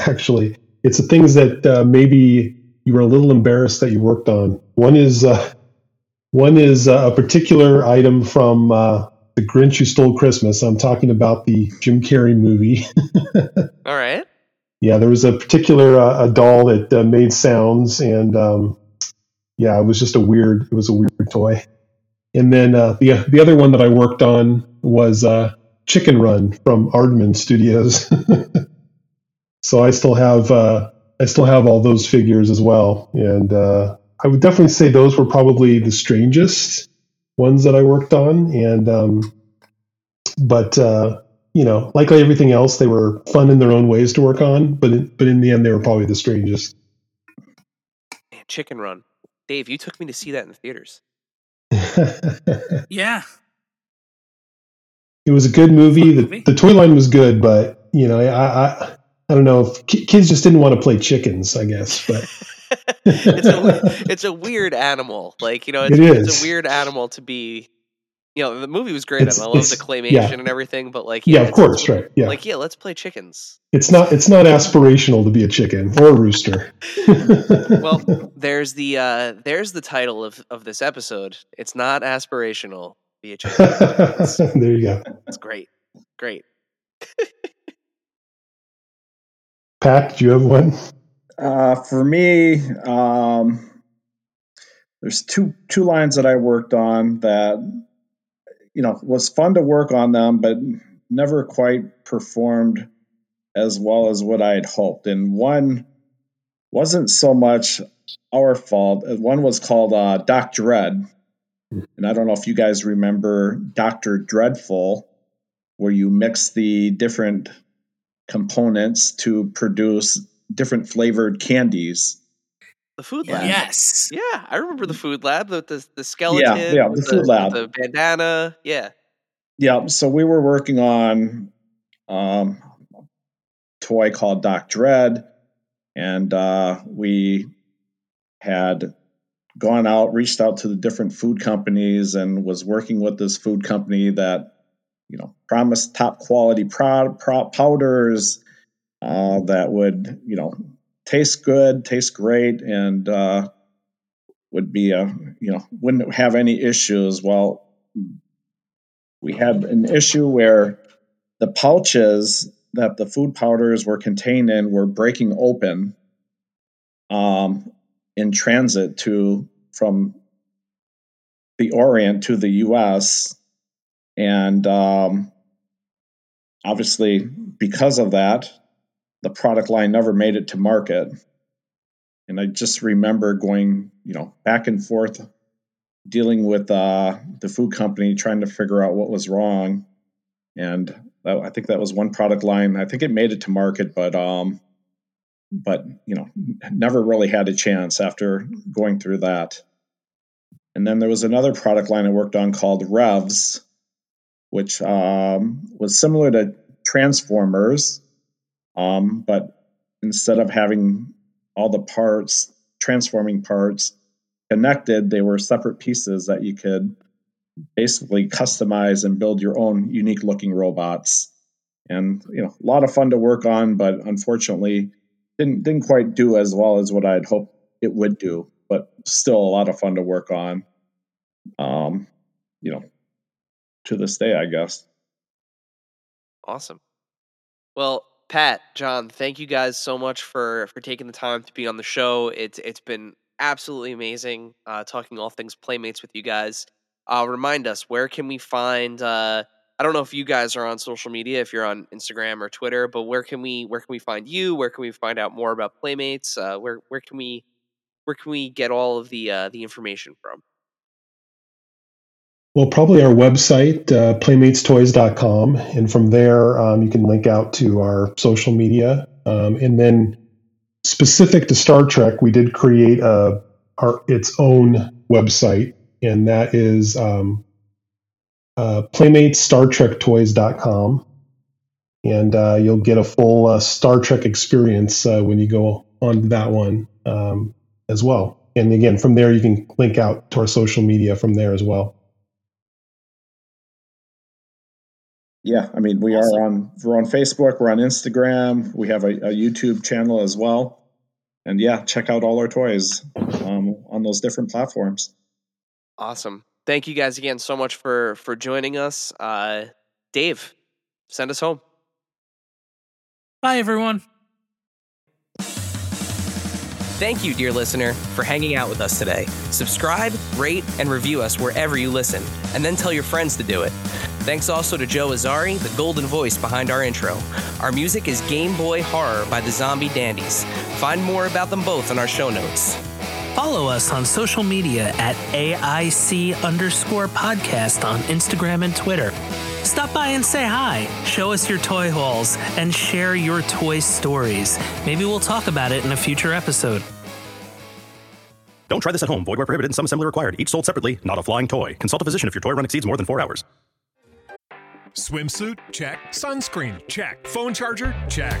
actually. It's the things that uh, maybe you were a little embarrassed that you worked on. One is uh, one is uh, a particular item from uh, The Grinch Who Stole Christmas. I'm talking about the Jim Carrey movie. All right. Yeah, there was a particular uh, a doll that uh, made sounds and... Um, yeah, it was just a weird, it was a weird toy. And then uh, the the other one that I worked on was uh, Chicken Run from Aardman Studios. So I still have uh, I still have all those figures as well, and uh, I would definitely say those were probably the strangest ones that I worked on. And um, but uh, you know, like everything else, they were fun in their own ways to work on. But but in the end, they were probably the strangest. Man, Chicken Run, Dave, you took me to see that in the theaters. Yeah, it was a good movie. The, the toy line was good, but you know, I I, I don't know if ki- kids just didn't want to play chickens, I guess. But it's a it's a weird animal, like you know, it's, it is. It's a weird animal to be. You know, the movie was great. It's, I love the claymation yeah. and everything, but like yeah, yeah of course, right? Yeah, like yeah, let's play chickens. It's not it's not aspirational to be a chicken or a rooster. Well, there's the uh, there's the title of, of this episode. It's not aspirational to be a chicken. There you go. It's great, great. Pat, do you have one? Uh, for me, um, there's two two lines that I worked on that. You know, was fun to work on them, but never quite performed as well as what I had hoped. And one wasn't so much our fault. One was called uh, Doc Dread. And I don't know if you guys remember Doctor Dreadful, where you mix the different components to produce different flavored candies. The food lab. Yes. Yeah, I remember the food lab, the the, the skeleton. Yeah, yeah, the, the food lab. The bandana. Yeah. Yeah. So we were working on um, a toy called Doc Dread, and uh, we had gone out, reached out to the different food companies, and was working with this food company that you know promised top quality pro- pro- powders uh, that would you know. Tastes good, tastes great, and uh, would be a you know wouldn't have any issues. Well, we had an issue where the pouches that the food powders were contained in were breaking open um, in transit to from the Orient to the U S, and um, obviously because of that. The product line never made it to market. And I just remember going, you know, back and forth, dealing with uh, the food company, trying to figure out what was wrong. And that, I think that was one product line. I think it made it to market, but, um, but you know, never really had a chance after going through that. And then there was another product line I worked on called Revs, which um, was similar to Transformers. Um, but instead of having all the parts, transforming parts connected, they were separate pieces that you could basically customize and build your own unique looking robots. And, you know, a lot of fun to work on, but unfortunately didn't, didn't quite do as well as what I'd hoped it would do, but still a lot of fun to work on, um, you know, to this day, I guess. Awesome. Well, Pat, John, thank you guys so much for, for taking the time to be on the show. It's it's been absolutely amazing uh, talking all things Playmates with you guys. Uh, remind us, where can we find? Uh, I don't know if you guys are on social media, if you're on Instagram or Twitter, but where can we where can we find you? Where can we find out more about Playmates? Uh, where where can we where can we get all of the uh, the information from? Well, probably our website, uh, playmates toys dot com. And from there, um, you can link out to our social media. Um, and then specific to Star Trek, we did create a, our its own website. And that is um, uh, playmates star trek toys dot com. And uh, you'll get a full uh, Star Trek experience uh, when you go on that one um, as well. And again, from there, you can link out to our social media from there as well. Yeah, I mean, we awesome. are on, we're on Facebook, we're on Instagram, we have a, a YouTube channel as well. And yeah, check out all our toys um, on those different platforms. Awesome. Thank you guys again so much for, for joining us. Uh, Dave, send us home. Bye, everyone. Thank you, dear listener, for hanging out with us today. Subscribe, rate, and review us wherever you listen, and then tell your friends to do it. Thanks also to Joe Azari, the golden voice behind our intro. Our music is Game Boy Horror by the Zombie Dandies. Find more about them both in our show notes. Follow us on social media at A I C underscore podcast on Instagram and Twitter. Stop by and say hi, show us your toy hauls, and share your toy stories. Maybe we'll talk about it in a future episode. Don't try this at home. Void where prohibited and some assembly required. Each sold separately, not a flying toy. Consult a physician if your toy run exceeds more than four hours. Swimsuit? Check. Sunscreen? Check. Phone charger? Check.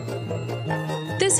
This